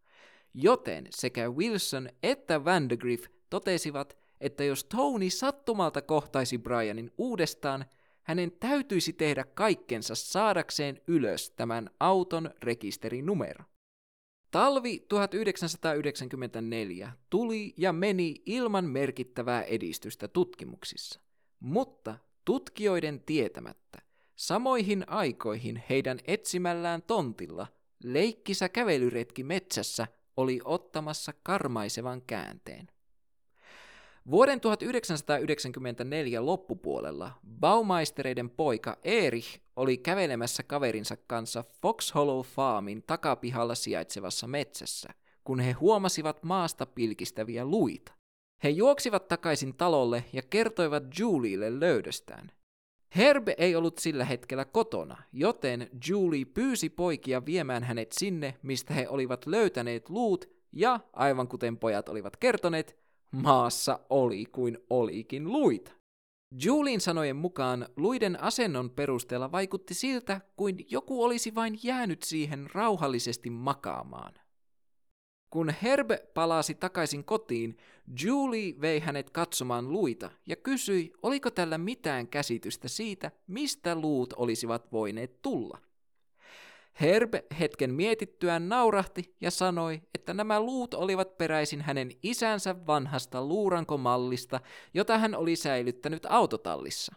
Joten sekä Wilson että Vandergriff totesivat, että jos Tony sattumalta kohtaisi Brianin uudestaan, hänen täytyisi tehdä kaikkensa saadakseen ylös tämän auton rekisterinumero. Talvi tuhatyhdeksänsataayhdeksänkymmentäneljä tuli ja meni ilman merkittävää edistystä tutkimuksissa, mutta tutkijoiden tietämättä samoihin aikoihin heidän etsimällään tontilla leikkisä kävelyretki metsässä oli ottamassa karmaisevan käänteen. Vuoden tuhatyhdeksänsataayhdeksänkymmentäneljä loppupuolella Baumeistereiden poika Erich oli kävelemässä kaverinsa kanssa Fox Hollow Farmin takapihalla sijaitsevassa metsässä, kun he huomasivat maasta pilkistäviä luita. He juoksivat takaisin talolle ja kertoivat Julielle löydöstään. Herbe ei ollut sillä hetkellä kotona, joten Julie pyysi poikia viemään hänet sinne, mistä he olivat löytäneet luut, ja aivan kuten pojat olivat kertoneet, maassa oli kuin olikin luita. Julien sanojen mukaan luiden asennon perusteella vaikutti siltä, kuin joku olisi vain jäänyt siihen rauhallisesti makaamaan. Kun Herb palasi takaisin kotiin, Julie vei hänet katsomaan luita ja kysyi, oliko tällä mitään käsitystä siitä, mistä luut olisivat voineet tulla. Herb hetken mietittyään naurahti ja sanoi, että nämä luut olivat peräisin hänen isänsä vanhasta luurankomallista, jota hän oli säilyttänyt autotallissa.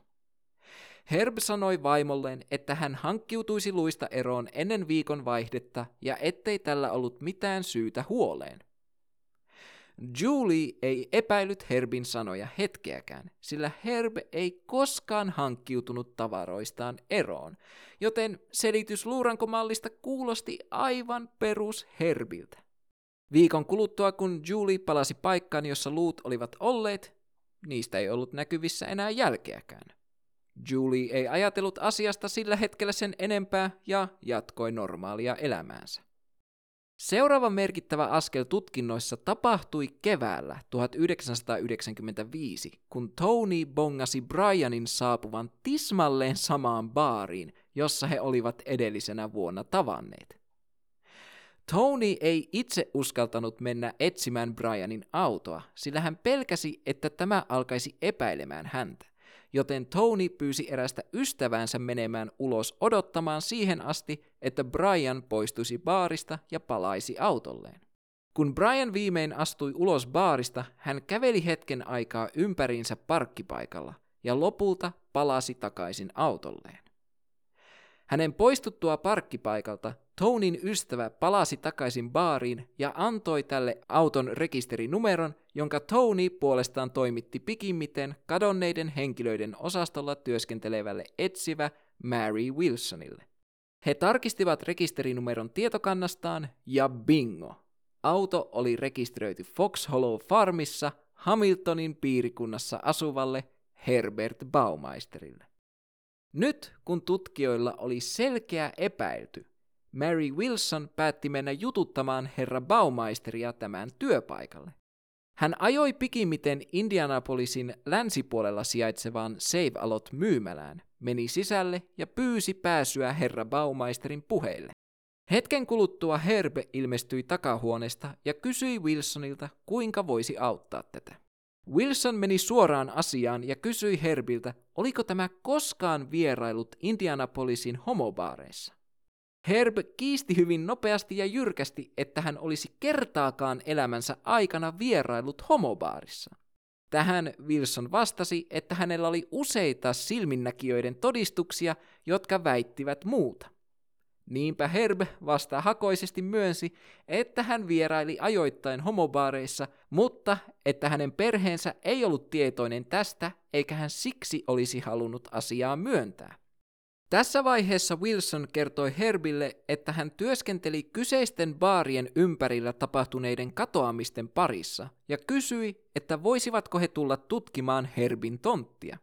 Herb sanoi vaimolleen, että hän hankkiutuisi luista eroon ennen viikon vaihdetta ja ettei tällä ollut mitään syytä huoleen. Julie ei epäillyt Herbin sanoja hetkeäkään, sillä Herb ei koskaan hankkiutunut tavaroistaan eroon, joten selitys luurankomallista kuulosti aivan perus Herbiltä. Viikon kuluttua, kun Julie palasi paikkaan, jossa luut olivat olleet, niistä ei ollut näkyvissä enää jälkeäkään. Julie ei ajatellut asiasta sillä hetkellä sen enempää ja jatkoi normaalia elämäänsä. Seuraava merkittävä askel tutkinnoissa tapahtui keväällä tuhatyhdeksänsataayhdeksänkymmentäviisi, kun Tony bongasi Brianin saapuvan tismalleen samaan baariin, jossa he olivat edellisenä vuonna tavanneet. Tony ei itse uskaltanut mennä etsimään Brianin autoa, sillä hän pelkäsi, että tämä alkaisi epäilemään häntä, joten Tony pyysi erästä ystäväänsä menemään ulos odottamaan siihen asti, että Brian poistuisi baarista ja palaisi autolleen. Kun Brian viimein astui ulos baarista, hän käveli hetken aikaa ympäriinsä parkkipaikalla ja lopulta palasi takaisin autolleen. Hänen poistuttua parkkipaikalta Tonin ystävä palasi takaisin baariin ja antoi tälle auton rekisterinumeron, jonka Tony puolestaan toimitti pikimmiten kadonneiden henkilöiden osastolla työskentelevälle etsivä Mary Wilsonille. He tarkistivat rekisterinumeron tietokannastaan ja bingo! Auto oli rekisteröity Fox Hollow Farmissa Hamiltonin piirikunnassa asuvalle Herbert Baumeisterille. Nyt kun tutkijoilla oli selkeä epäilty, Mary Wilson päätti mennä jututtamaan herra Baumeisteria tämän työpaikalle. Hän ajoi pikimmiten Indianapolisin länsipuolella sijaitsevaan Save-A-Lot myymälään, meni sisälle ja pyysi pääsyä herra Baumeisterin puheille. Hetken kuluttua Herbe ilmestyi takahuoneesta ja kysyi Wilsonilta, kuinka voisi auttaa tätä. Wilson meni suoraan asiaan ja kysyi Herbiltä, oliko tämä koskaan vierailut Indianapolisin homobaareissa. Herb kiisti hyvin nopeasti ja jyrkästi, että hän olisi kertaakaan elämänsä aikana vierailut homobaarissa. Tähän Wilson vastasi, että hänellä oli useita silminnäkijöiden todistuksia, jotka väittivät muuta. Niinpä Herb vastahakoisesti myönsi, että hän vieraili ajoittain homobaareissa, mutta että hänen perheensä ei ollut tietoinen tästä, eikä hän siksi olisi halunnut asiaa myöntää. Tässä vaiheessa Wilson kertoi Herbille, että hän työskenteli kyseisten baarien ympärillä tapahtuneiden katoamisten parissa ja kysyi, että voisivatko he tulla tutkimaan Herbin tonttia.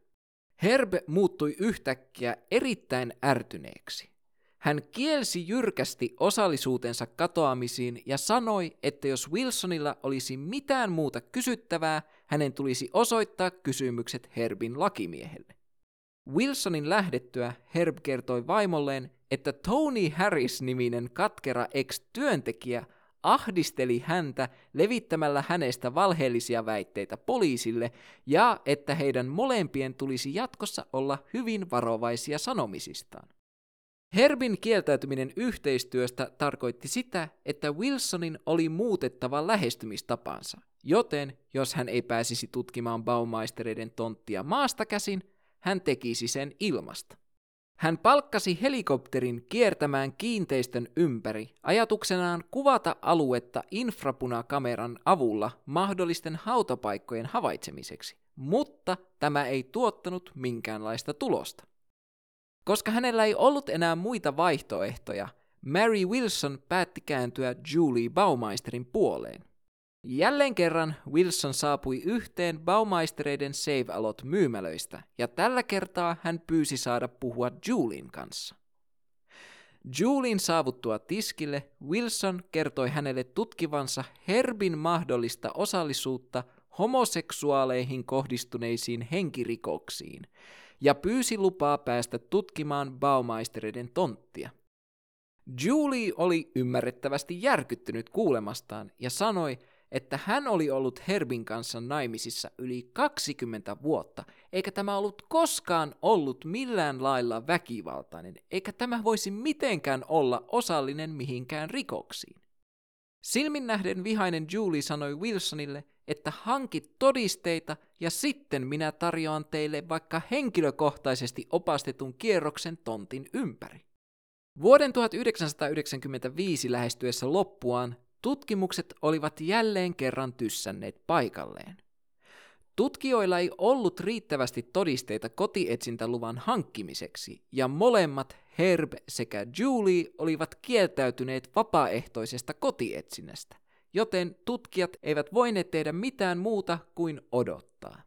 Herb muuttui yhtäkkiä erittäin ärtyneeksi. Hän kielsi jyrkästi osallisuutensa katoamisiin ja sanoi, että jos Wilsonilla olisi mitään muuta kysyttävää, hänen tulisi osoittaa kysymykset Herbin lakimiehelle. Wilsonin lähdettyä Herb kertoi vaimolleen, että Tony Harris-niminen katkera ex-työntekijä ahdisteli häntä levittämällä hänestä valheellisia väitteitä poliisille ja että heidän molempien tulisi jatkossa olla hyvin varovaisia sanomisistaan. Herbin kieltäytyminen yhteistyöstä tarkoitti sitä, että Wilsonin oli muutettava lähestymistapansa, joten jos hän ei pääsisi tutkimaan Baumeistereiden tonttia maasta käsin, hän tekisi sen ilmasta. Hän palkkasi helikopterin kiertämään kiinteistön ympäri ajatuksenaan kuvata aluetta infrapunakameran avulla mahdollisten hautapaikkojen havaitsemiseksi, mutta tämä ei tuottanut minkäänlaista tulosta. Koska hänellä ei ollut enää muita vaihtoehtoja, Mary Wilson päätti kääntyä Julie Baumeisterin puoleen. Jälleen kerran Wilson saapui yhteen Baumeistereiden Save-A-Lot myymälöistä, ja tällä kertaa hän pyysi saada puhua Julien kanssa. Julien saavuttua tiskille Wilson kertoi hänelle tutkivansa Herbin mahdollista osallisuutta homoseksuaaleihin kohdistuneisiin henkirikoksiin, ja pyysi lupaa päästä tutkimaan Baumeistereiden tonttia. Julie oli ymmärrettävästi järkyttynyt kuulemastaan ja sanoi, että hän oli ollut Herbin kanssa naimisissa yli kaksikymmentä vuotta, eikä tämä ollut koskaan ollut millään lailla väkivaltainen, eikä tämä voisi mitenkään olla osallinen mihinkään rikoksiin. Silminnähden vihainen Julie sanoi Wilsonille, että hanki todisteita ja sitten minä tarjoan teille vaikka henkilökohtaisesti opastetun kierroksen tontin ympäri. Vuoden tuhatyhdeksänsataayhdeksänkymmentäviisi lähestyessä loppuaan tutkimukset olivat jälleen kerran tyssänneet paikalleen. Tutkijoilla ei ollut riittävästi todisteita kotietsintäluvan hankkimiseksi, ja molemmat Herb sekä Julie olivat kieltäytyneet vapaaehtoisesta kotietsinnästä, joten tutkijat eivät voineet tehdä mitään muuta kuin odottaa.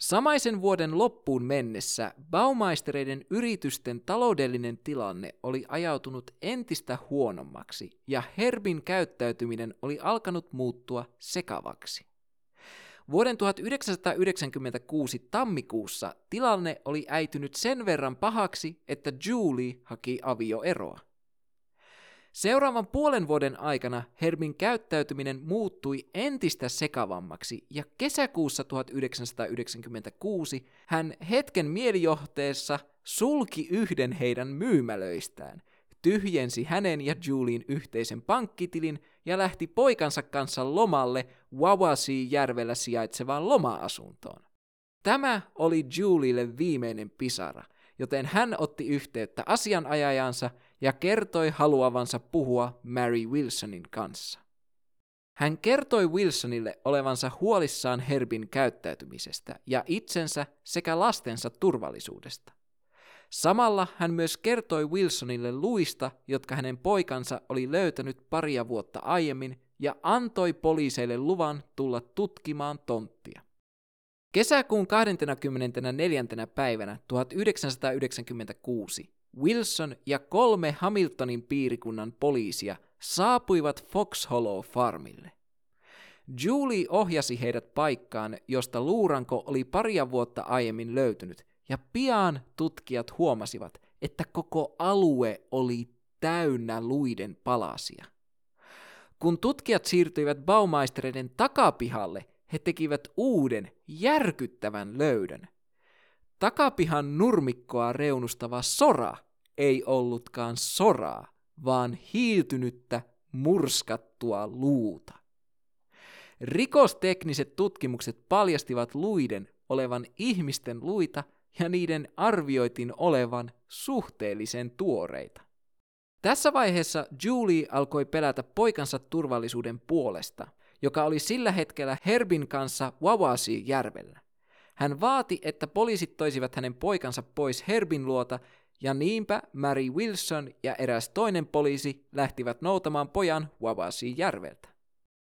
Samaisen vuoden loppuun mennessä Baumeistereiden yritysten taloudellinen tilanne oli ajautunut entistä huonommaksi ja Herbin käyttäytyminen oli alkanut muuttua sekavaksi. Vuoden tuhatyhdeksänsataayhdeksänkymmentäkuusi tammikuussa tilanne oli äitynyt sen verran pahaksi, että Julie haki avioeroa. Seuraavan puolen vuoden aikana Herbin käyttäytyminen muuttui entistä sekavammaksi ja kesäkuussa tuhatyhdeksänsataayhdeksänkymmentäkuusi hän hetken mielijohteessa sulki yhden heidän myymälöistään, tyhjensi hänen ja Julien yhteisen pankkitilin ja lähti poikansa kanssa lomalle Wawasee-järvellä sijaitsevaan loma-asuntoon. Tämä oli Julielle viimeinen pisara, joten hän otti yhteyttä asianajajansa ja kertoi haluavansa puhua Mary Wilsonin kanssa. Hän kertoi Wilsonille olevansa huolissaan Herbin käyttäytymisestä ja itsensä sekä lastensa turvallisuudesta. Samalla hän myös kertoi Wilsonille luista, jotka hänen poikansa oli löytänyt paria vuotta aiemmin, ja antoi poliiseille luvan tulla tutkimaan tonttia. Kesäkuun kahdeskymmenesneljäs päivänä tuhatyhdeksänsataayhdeksänkymmentäkuusi Wilson ja kolme Hamiltonin piirikunnan poliisia saapuivat Fox Hollow Farmille. Julie ohjasi heidät paikkaan, josta luuranko oli paria vuotta aiemmin löytynyt, ja pian tutkijat huomasivat, että koko alue oli täynnä luiden palasia. Kun tutkijat siirtyivät Baumeistereiden takapihalle, he tekivät uuden, järkyttävän löydön. Takapihan nurmikkoa reunustava sora ei ollutkaan soraa, vaan hiiltynyttä, murskattua luuta. Rikostekniset tutkimukset paljastivat luiden olevan ihmisten luita ja niiden arvioitiin olevan suhteellisen tuoreita. Tässä vaiheessa Julie alkoi pelätä poikansa turvallisuuden puolesta, joka oli sillä hetkellä Herbin kanssa Wawasee-järvellä. Hän vaati, että poliisit toisivat hänen poikansa pois Herbin luota, ja niinpä Mary Wilson ja eräs toinen poliisi lähtivät noutamaan pojan Wawasee-järveltä.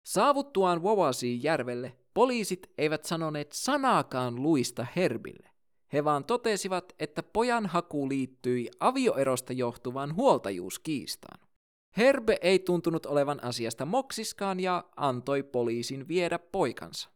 Saavuttuaan Wawasee-järvelle poliisit eivät sanoneet sanaakaan luista Herbille. He vaan totesivat, että pojan haku liittyi avioerosta johtuvaan huoltajuuskiistaan. Herb ei tuntunut olevan asiasta moksiskaan ja antoi poliisin viedä poikansa.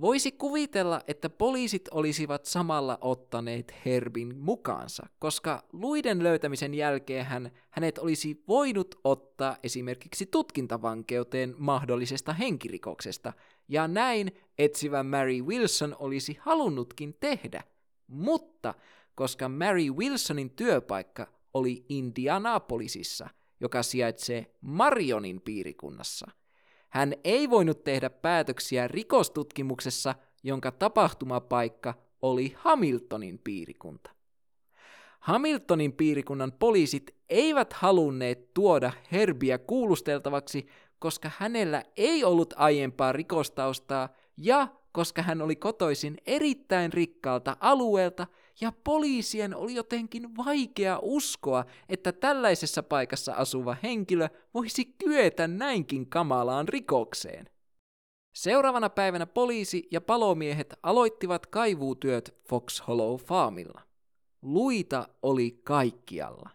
Voisi kuvitella, että poliisit olisivat samalla ottaneet Herbin mukaansa, koska luiden löytämisen jälkeen hän, hänet olisi voinut ottaa esimerkiksi tutkintavankeuteen mahdollisesta henkirikoksesta, ja näin etsivä Mary Wilson olisi halunnutkin tehdä, mutta koska Mary Wilsonin työpaikka oli Indianapolisissa, joka sijaitsee Marionin piirikunnassa, hän ei voinut tehdä päätöksiä rikostutkimuksessa, jonka tapahtumapaikka oli Hamiltonin piirikunta. Hamiltonin piirikunnan poliisit eivät halunneet tuoda Herbiä kuulusteltavaksi, koska hänellä ei ollut aiempaa rikostaustaa ja koska hän oli kotoisin erittäin rikkaalta alueelta ja poliisien oli jotenkin vaikea uskoa, että tällaisessa paikassa asuva henkilö voisi kyetä näinkin kamalaan rikokseen. Seuraavana päivänä poliisi ja palomiehet aloittivat kaivuutyöt Fox Hollow Farmilla. Luita oli kaikkialla.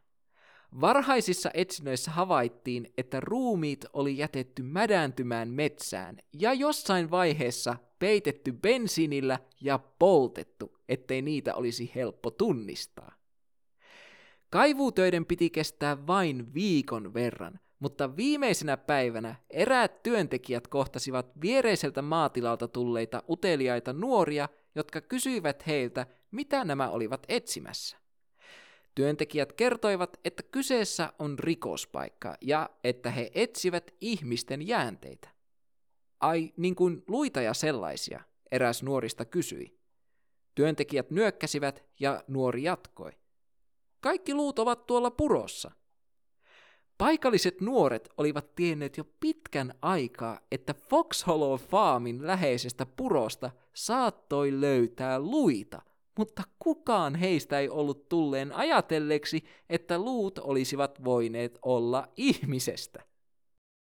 Varhaisissa etsinnöissä havaittiin, että ruumiit oli jätetty mädääntymään metsään ja jossain vaiheessa peitetty bensiinillä ja poltettu, ettei niitä olisi helppo tunnistaa. Kaivuutöiden piti kestää vain viikon verran, mutta viimeisenä päivänä eräät työntekijät kohtasivat viereiseltä maatilalta tulleita uteliaita nuoria, jotka kysyivät heiltä, mitä nämä olivat etsimässä. Työntekijät kertoivat, että kyseessä on rikospaikka ja että he etsivät ihmisten jäänteitä. Ai, niin kuin luita ja sellaisia, eräs nuorista kysyi. Työntekijät nyökkäsivät ja nuori jatkoi. Kaikki luut ovat tuolla purossa. Paikalliset nuoret olivat tienneet jo pitkän aikaa, että Fox Hollow Farmin läheisestä purosta saattoi löytää luita, mutta kukaan heistä ei ollut tulleen ajatelleeksi, että luut olisivat voineet olla ihmisestä.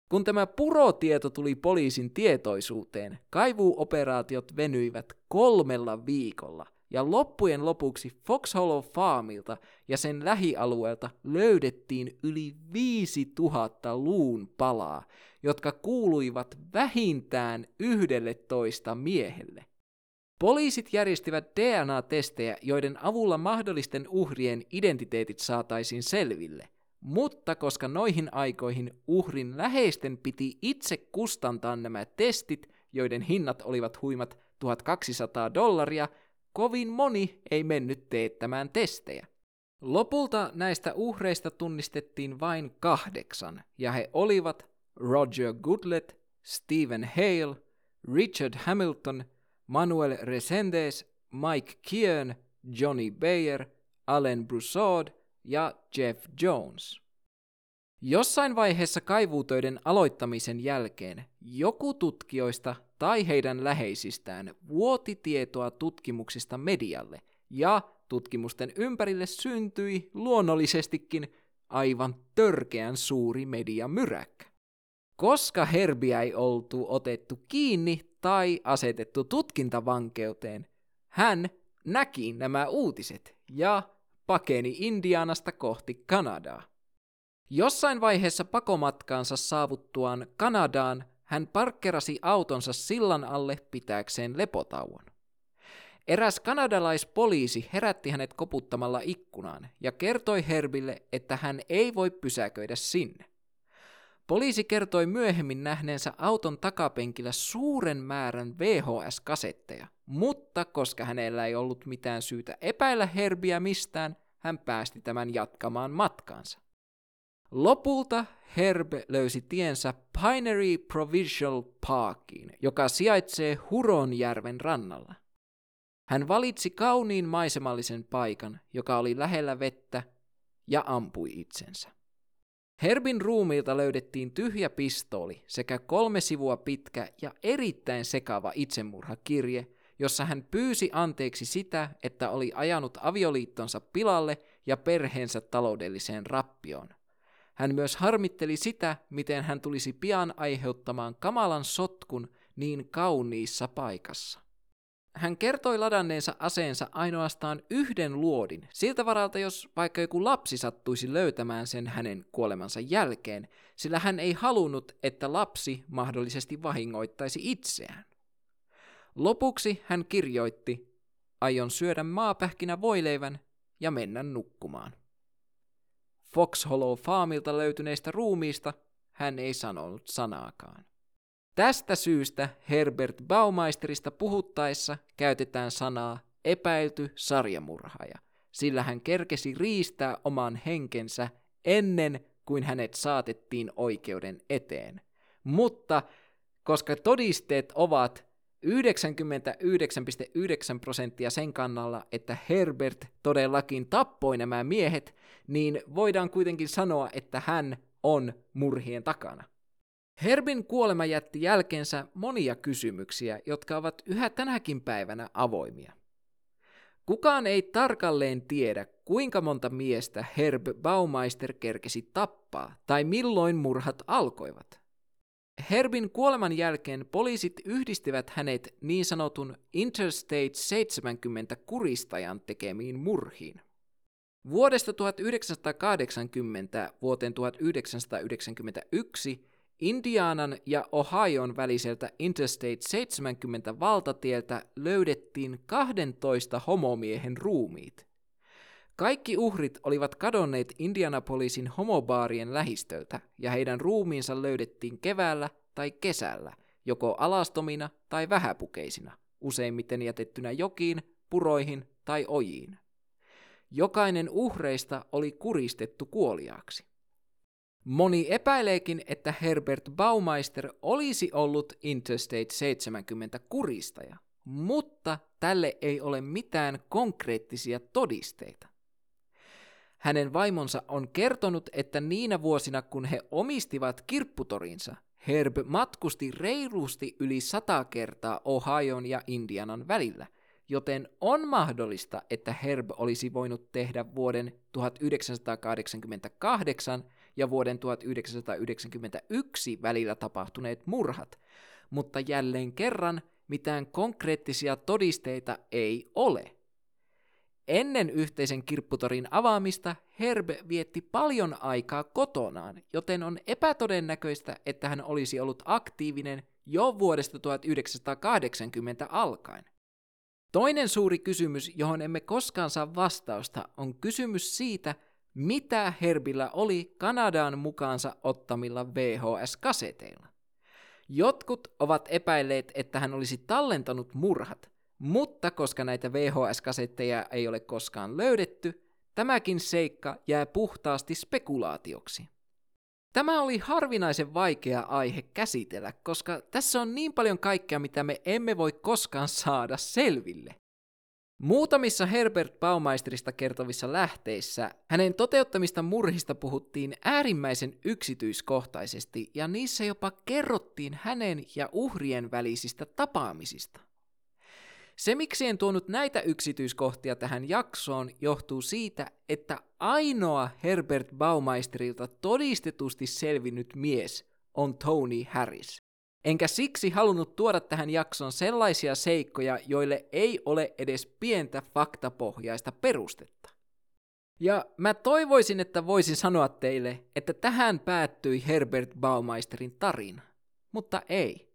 Kun tämä purotieto tuli poliisin tietoisuuteen, kaivuoperaatiot venyivät kolmella viikolla, ja loppujen lopuksi Fox Hollow Farmilta ja sen lähialueelta löydettiin yli viisituhatta luun palaa, jotka kuuluivat vähintään yhdelletoista miehelle. Poliisit järjestivät D N A-testejä, joiden avulla mahdollisten uhrien identiteetit saataisiin selville. Mutta koska noihin aikoihin uhrin läheisten piti itse kustantaa nämä testit, joiden hinnat olivat huimat tuhatkaksisataa dollaria, kovin moni ei mennyt teettämään testejä. Lopulta näistä uhreista tunnistettiin vain kahdeksan, ja he olivat Roger Goodlett, Stephen Hale, Richard Hamilton, Manuel Resendez, Mike Kean, Johnny Beyer, Alan Broussard ja Jeff Jones. Jossain vaiheessa kaivuutöiden aloittamisen jälkeen joku tutkijoista tai heidän läheisistään vuoti tietoa tutkimuksista medialle, ja tutkimusten ympärille syntyi luonnollisestikin aivan törkeän suuri mediamyräkkä. Koska Herbiä ei oltu otettu kiinni tai asetettu tutkintavankeuteen, hän näki nämä uutiset ja pakeni Indianasta kohti Kanadaa. Jossain vaiheessa pakomatkaansa saavuttuaan Kanadaan hän parkkerasi autonsa sillan alle pitääkseen lepotauon. Eräs kanadalaispoliisi herätti hänet koputtamalla ikkunaan ja kertoi Herbille, että hän ei voi pysäköidä sinne. Poliisi kertoi myöhemmin nähneensä auton takapenkillä suuren määrän V H S-kasetteja, mutta koska hänellä ei ollut mitään syytä epäillä Herbiä mistään, hän päästi tämän jatkamaan matkaansa. Lopulta Herb löysi tiensä Pinery Provincial Parkiin, joka sijaitsee Huronjärven rannalla. Hän valitsi kauniin maisemallisen paikan, joka oli lähellä vettä, ja ampui itsensä. Herbin ruumiilta löydettiin tyhjä pistooli sekä kolme sivua pitkä ja erittäin sekava itsemurhakirje, jossa hän pyysi anteeksi sitä, että oli ajanut avioliittonsa pilalle ja perheensä taloudelliseen rappioon. Hän myös harmitteli sitä, miten hän tulisi pian aiheuttamaan kamalan sotkun niin kauniissa paikassa. Hän kertoi ladanneensa aseensa ainoastaan yhden luodin, siltä varalta jos vaikka joku lapsi sattuisi löytämään sen hänen kuolemansa jälkeen, sillä hän ei halunnut, että lapsi mahdollisesti vahingoittaisi itseään. Lopuksi hän kirjoitti, aion syödä maapähkinä voileivän ja mennä nukkumaan. Fox Hollow Farmilta löytyneistä ruumiista hän ei sanonut sanaakaan. Tästä syystä Herbert Baumeisterista puhuttaessa käytetään sanaa epäilty sarjamurhaaja, sillä hän kerkesi riistää oman henkensä ennen kuin hänet saatettiin oikeuden eteen. Mutta koska todisteet ovat yhdeksänkymmentäyhdeksän pilkku yhdeksän prosenttia sen kannalla, että Herbert todellakin tappoi nämä miehet, niin voidaan kuitenkin sanoa, että hän on murhien takana. Herbin kuolema jätti jälkeensä monia kysymyksiä, jotka ovat yhä tänäkin päivänä avoimia. Kukaan ei tarkalleen tiedä, kuinka monta miestä Herb Baumeister kerkesi tappaa tai milloin murhat alkoivat. Herbin kuoleman jälkeen poliisit yhdistivät hänet niin sanotun Interstate seitsemänkymmentä kuristajan tekemiin murhiin. Vuodesta tuhatyhdeksänsataakahdeksankymmentä vuoteen tuhatyhdeksänsataayhdeksänkymmentäyksi Indianan ja Ohioon väliseltä Interstate seitsemänkymmentä valtatieltä löydettiin kaksitoista homomiehen ruumiit. Kaikki uhrit olivat kadonneet Indianapolisin homobaarien lähistöltä, ja heidän ruumiinsa löydettiin keväällä tai kesällä, joko alastomina tai vähäpukeisina, useimmiten jätettynä jokiin, puroihin tai ojiin. Jokainen uhreista oli kuristettu kuoliaaksi. Moni epäileekin, että Herbert Baumeister olisi ollut Interstate seitsemänkymmentä kuristaja, mutta tälle ei ole mitään konkreettisia todisteita. Hänen vaimonsa on kertonut, että niinä vuosina kun he omistivat kirpputorinsa, Herb matkusti reilusti yli sata kertaa Ohioon ja Indianan välillä, joten on mahdollista, että Herb olisi voinut tehdä vuoden tuhatyhdeksänsataakahdeksankymmentäkahdeksan ja vuoden tuhatyhdeksänsataayhdeksänkymmentäyksi välillä tapahtuneet murhat, mutta jälleen kerran mitään konkreettisia todisteita ei ole. Ennen yhteisen kirpputorin avaamista Herb vietti paljon aikaa kotonaan, joten on epätodennäköistä, että hän olisi ollut aktiivinen jo vuodesta tuhatyhdeksänsataakahdeksankymmentä alkaen. Toinen suuri kysymys, johon emme koskaan saa vastausta, on kysymys siitä, mitä Herbillä oli Kanadaan mukaansa ottamilla V H S-kaseteilla. Jotkut ovat epäilleet, että hän olisi tallentanut murhat, mutta koska näitä V H S-kasetteja ei ole koskaan löydetty, tämäkin seikka jää puhtaasti spekulaatioksi. Tämä oli harvinaisen vaikea aihe käsitellä, koska tässä on niin paljon kaikkea, mitä me emme voi koskaan saada selville. Muutamissa Herbert Baumeisterista kertovissa lähteissä hänen toteuttamista murhista puhuttiin äärimmäisen yksityiskohtaisesti ja niissä jopa kerrottiin hänen ja uhrien välisistä tapaamisista. Se, miksi en tuonut näitä yksityiskohtia tähän jaksoon, johtuu siitä, että ainoa Herbert Baumeisterilta todistetusti selvinnyt mies on Tony Harris. Enkä siksi halunnut tuoda tähän jaksoon sellaisia seikkoja, joille ei ole edes pientä faktapohjaista perustetta. Ja mä toivoisin, että voisin sanoa teille, että tähän päättyi Herbert Baumeisterin tarina. Mutta ei.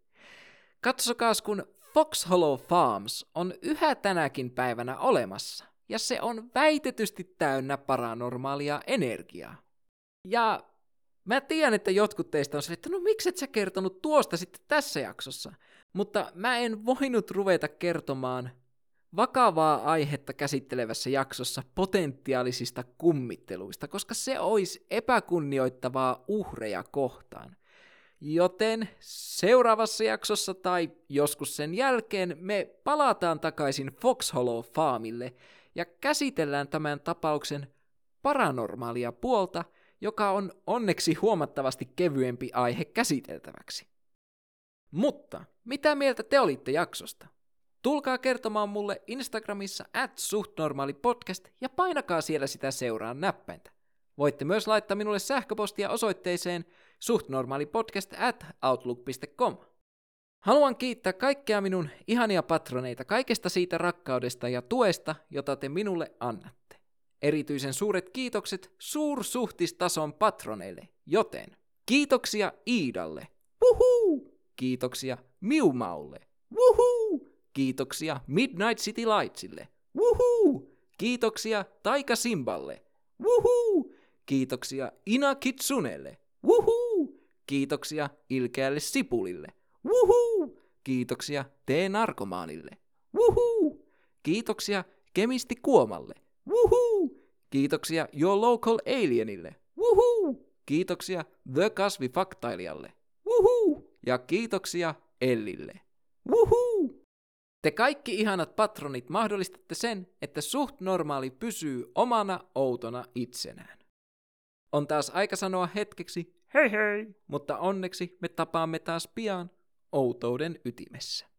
Katsokaas, kun Fox Hollow Farms on yhä tänäkin päivänä olemassa, ja se on väitetysti täynnä paranormaalia energiaa. Ja mä tiedän, että jotkut teistä on se, että no miksi et sä kertonut tuosta sitten tässä jaksossa, mutta mä en voinut ruveta kertomaan vakavaa aihetta käsittelevässä jaksossa potentiaalisista kummitteluista, koska se olisi epäkunnioittavaa uhreja kohtaan. Joten seuraavassa jaksossa tai joskus sen jälkeen me palataan takaisin Fox Hollow Farmille ja käsitellään tämän tapauksen paranormaalia puolta, joka on onneksi huomattavasti kevyempi aihe käsiteltäväksi. Mutta mitä mieltä te olitte jaksosta? Tulkaa kertomaan mulle Instagramissa at suhtnormaalipodcast ja painakaa siellä sitä seuraa näppäintä. Voitte myös laittaa minulle sähköpostia osoitteeseen suhtnormaalipodcast at outlook dot com. Haluan kiittää kaikkia minun ihania patroneita kaikesta siitä rakkaudesta ja tuesta, jota te minulle annatte. Erityisen suuret kiitokset suursuhtistason patroneille, joten kiitoksia Iidalle, wuhuu! Kiitoksia Miumaulle, wuhuu! Kiitoksia Midnight City Lightsille, wuhuu! Kiitoksia Taika Simballe, wuhuu! Kiitoksia Ina Kitsunelle, wuhuu! Kiitoksia Ilkeälle Sipulille, wuhuu! Kiitoksia T-Narkomaanille, wuhuu! Kiitoksia Kemisti Kuomalle, wuhuu! Kiitoksia Your Local Alienille, wuhuu! Kiitoksia The Kasvifaktailijalle, wuhuu! Ja kiitoksia Ellille, wuhuu! Te kaikki ihanat patronit mahdollistatte sen, että Suht Normaali pysyy omana outona itsenään. On taas aika sanoa hetkeksi hei hei, mutta onneksi me tapaamme taas pian outouden ytimessä.